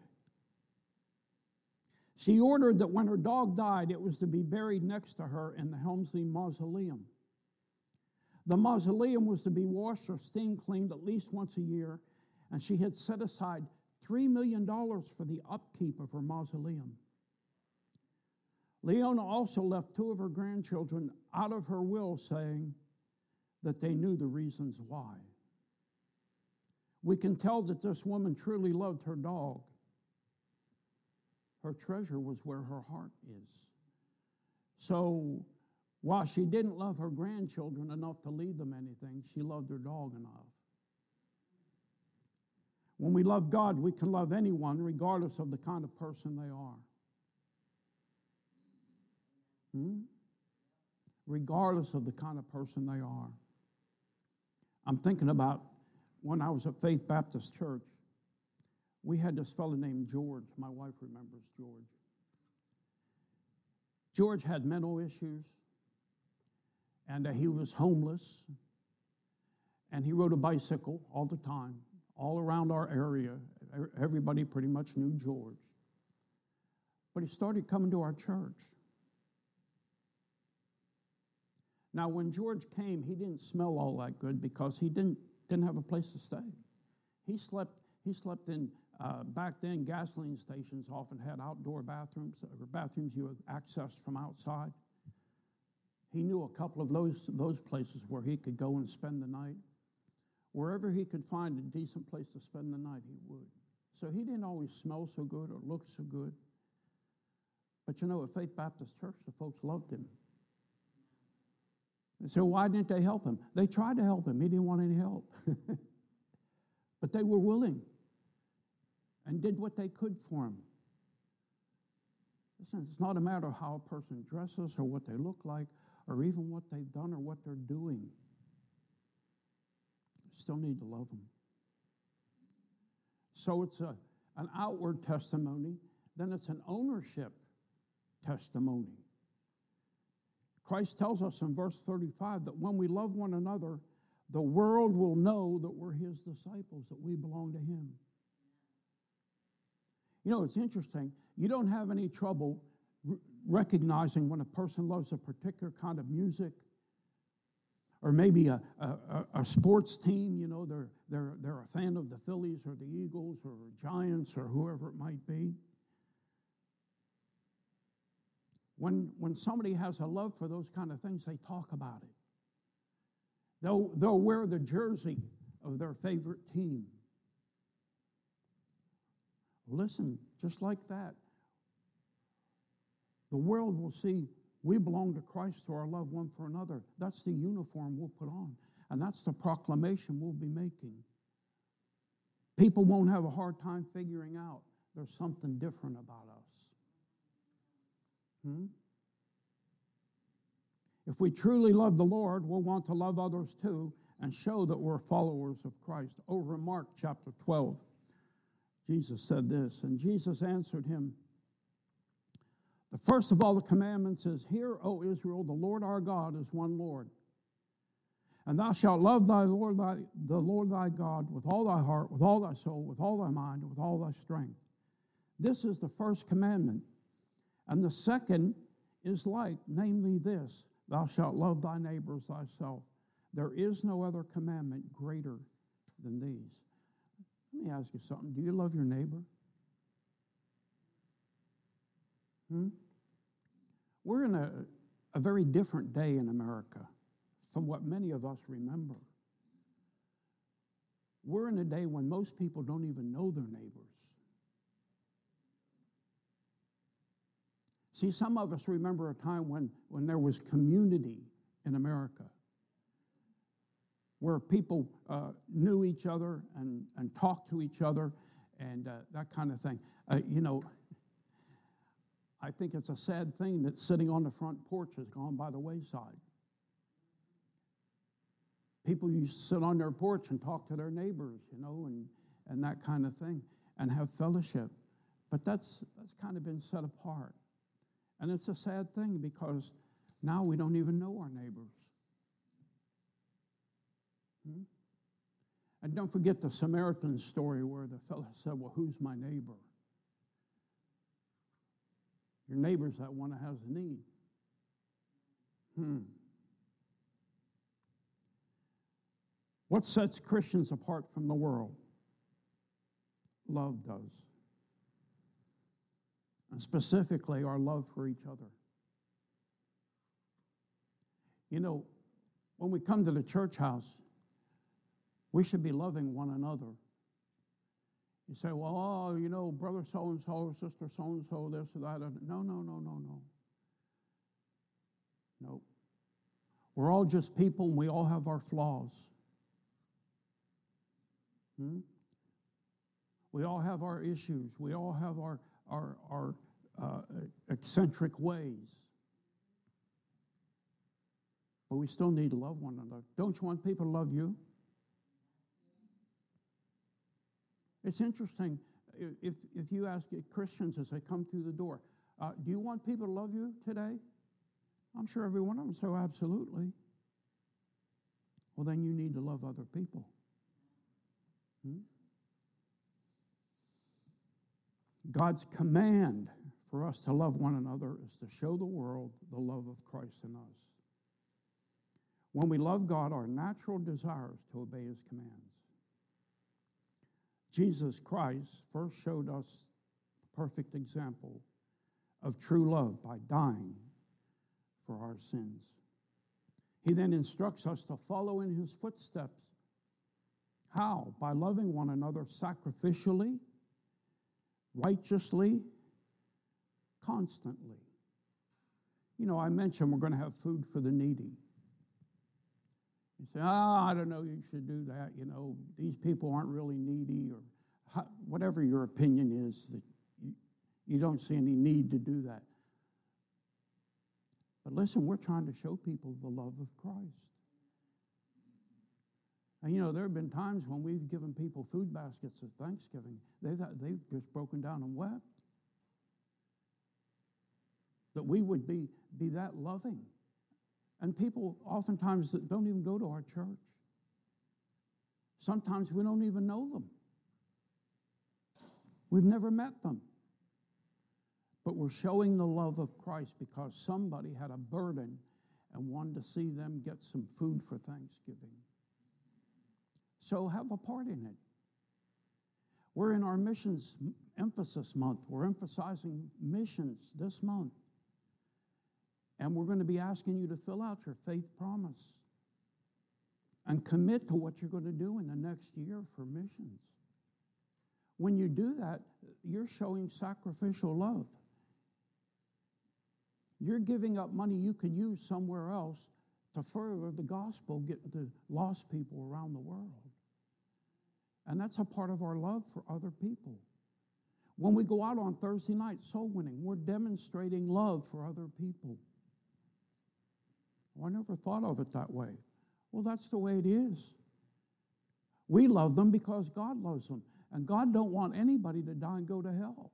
She ordered that when her dog died, it was to be buried next to her in the Helmsley Mausoleum. The mausoleum was to be washed or steam cleaned at least once a year, and she had set aside three million dollars for the upkeep of her mausoleum. Leona also left two of her grandchildren out of her will, saying that they knew the reasons why. We can tell that this woman truly loved her dog. Her treasure was where her heart is. So while she didn't love her grandchildren enough to leave them anything, she loved her dog enough. When we love God, we can love anyone regardless of the kind of person they are. Hmm? Regardless of the kind of person they are. I'm thinking about when I was at Faith Baptist Church, we had this fellow named George. My wife remembers George. George had mental issues, and he was homeless, and he rode a bicycle all the time, all around our area. Everybody pretty much knew George. But he started coming to our church. Now, when George came, he didn't smell all that good because he didn't, didn't have a place to stay. He slept, he slept in, uh, back then, gasoline stations often had outdoor bathrooms, or bathrooms you accessed from outside. He knew a couple of those, those places where he could go and spend the night. Wherever he could find a decent place to spend the night, he would. So he didn't always smell so good or look so good. But you know, at Faith Baptist Church, the folks loved him. So why didn't they help him? They tried to help him. He didn't want any help. But they were willing and did what they could for him. Listen, it's not a matter of how a person dresses or what they look like or even what they've done or what they're doing. You still need to love them. So it's a, an outward testimony. Then it's an ownership testimony. Christ tells us in verse thirty-five that when we love one another, the world will know that we're his disciples, that we belong to him. You know, it's interesting. You don't have any trouble recognizing when a person loves a particular kind of music or maybe a, a, a sports team. You know, they're, they're, they're a fan of the Phillies or the Eagles or Giants or whoever it might be. When, when somebody has a love for those kind of things, they talk about it. They'll, they'll wear the jersey of their favorite team. Listen, just like that, the world will see we belong to Christ through our love one for another. That's the uniform we'll put on, and that's the proclamation we'll be making. People won't have a hard time figuring out there's something different about us. Hmm? If we truly love the Lord, we'll want to love others too and show that we're followers of Christ. Over in Mark chapter twelve, Jesus said this, and Jesus answered him, the first of all the commandments is, hear, O Israel, the Lord our God is one Lord. And thou shalt love thy Lord, thy, the Lord thy God with all thy heart, with all thy soul, with all thy mind, and with all thy strength. This is the first commandment. And the second is like, namely this, thou shalt love thy neighbor as thyself. There is no other commandment greater than these. Let me ask you something. Do you love your neighbor? Hmm? We're in a, a very different day in America from what many of us remember. We're in a day when most people don't even know their neighbors. See, some of us remember a time when, when there was community in America, where people uh, knew each other and, and talked to each other and uh, that kind of thing. Uh, you know, I think it's a sad thing that sitting on the front porch has gone by the wayside. People used to sit on their porch and talk to their neighbors, you know, and, and that kind of thing, and have fellowship. But that's, that's kind of been set apart. And it's a sad thing because now we don't even know our neighbors. Hmm? And don't forget the Samaritan story where the fellow said, well, who's my neighbor? Your neighbor's that one that has a need. Hmm. What sets Christians apart from the world? Love does. And specifically, our love for each other. You know, when we come to the church house, we should be loving one another. You say, well, oh, you know, brother so-and-so, sister so-and-so, this or that. No, no, no, no, no. No. We're all just people and we all have our flaws. Hmm? We all have our issues. We all have our, our, our uh, eccentric ways. But we still need to love one another. Don't you want people to love you? It's interesting, if, if you ask Christians as they come through the door, uh, do you want people to love you today? I'm sure every one of them says, absolutely. Well, then you need to love other people. Hmm? God's command for us to love one another is to show the world the love of Christ in us. When we love God, our natural desire is to obey His commands. Jesus Christ first showed us the perfect example of true love by dying for our sins. He then instructs us to follow in His footsteps. How? By loving one another sacrificially, righteously, constantly. You know, I mentioned we're going to have food for the needy. You say, ah, oh, I don't know, you should do that, you know, these people aren't really needy, or whatever your opinion is, that you, you don't see any need to do that. But listen, we're trying to show people the love of Christ. And, you know, there have been times when we've given people food baskets at Thanksgiving. They've, they've just broken down and wept. That we would be, be that loving. And people oftentimes don't even go to our church. Sometimes we don't even know them. We've never met them. But we're showing the love of Christ because somebody had a burden and wanted to see them get some food for Thanksgiving. So have a part in it. We're in our missions emphasis month. We're emphasizing missions this month. And we're going to be asking you to fill out your faith promise and commit to what you're going to do in the next year for missions. When you do that, you're showing sacrificial love. You're giving up money you could use somewhere else to further the gospel, get to lost people around the world. And that's a part of our love for other people. When we go out on Thursday night soul winning, we're demonstrating love for other people. I never thought of it that way. Well, that's the way it is. We love them because God loves them. And God don't want anybody to die and go to hell.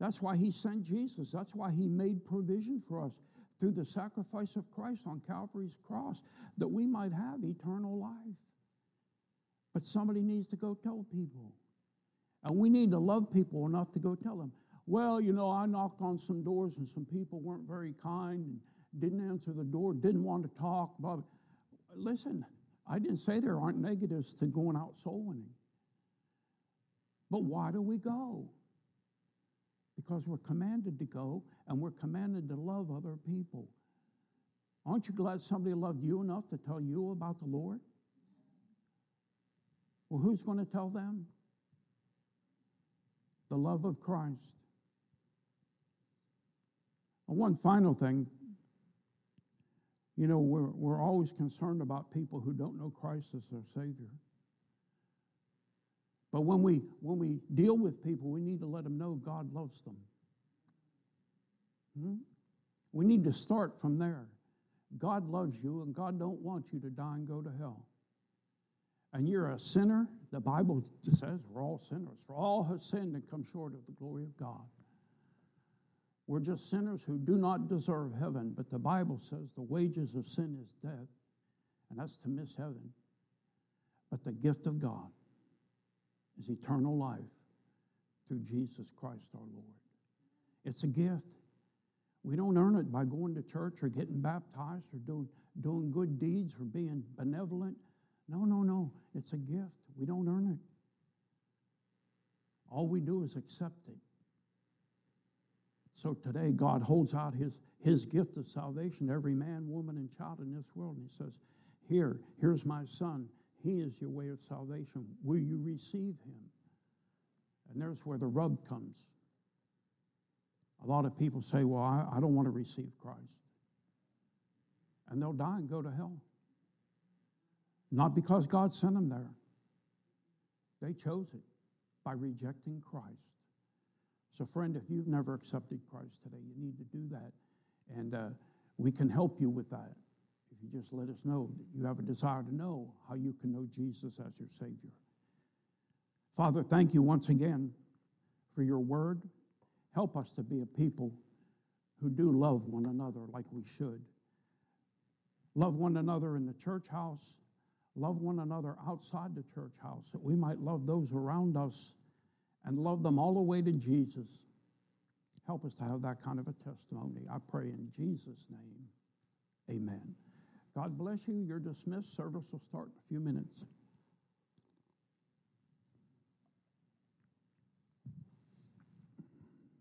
That's why He sent Jesus. That's why He made provision for us through the sacrifice of Christ on Calvary's cross, that we might have eternal life. But somebody needs to go tell people. And we need to love people enough to go tell them, well, you know, I knocked on some doors and some people weren't very kind and didn't answer the door, didn't want to talk, blah, blah. Listen, I didn't say there aren't negatives to going out soul winning. But why do we go? because we're commanded to go and we're commanded to love other people. Aren't you glad somebody loved you enough to tell you about the Lord? Well, who's going to tell them? The love of Christ. And one final thing. You know, we're, we're always concerned about people who don't know Christ as their Savior. But when we, when we deal with people, we need to let them know God loves them. Hmm? We need to start from there. God loves you, and God don't want you to die and go to hell. And you're a sinner. The Bible says we're all sinners. For all have sinned and come short of the glory of God. We're just sinners who do not deserve heaven. But the Bible says the wages of sin is death. And that's to miss heaven. But the gift of God is eternal life through Jesus Christ our Lord. It's a gift. We don't earn it by going to church or getting baptized or doing, doing good deeds or being benevolent. No, no, no. It's a gift. We don't earn it. All we do is accept it. So today God holds out his, his gift of salvation to every man, woman, and child in this world. And he says, here, here's my son. He is your way of salvation. Will you receive him? And there's where the rub comes. A lot of people say, well, I, I don't want to receive Christ. And they'll die and go to hell. Not because God sent them there. They chose it by rejecting Christ. So friend, if you've never accepted Christ today, you need to do that. And uh, we can help you with that. If you just let us know that you have a desire to know how you can know Jesus as your Savior. Father, thank you once again for your word. Help us to be a people who do love one another like we should. Love one another in the church house. Love one another outside the church house, that we might love those around us and love them all the way to Jesus. Help us to have that kind of a testimony. I pray in Jesus' name. Amen. God bless you. You're dismissed. Service will start in a few minutes.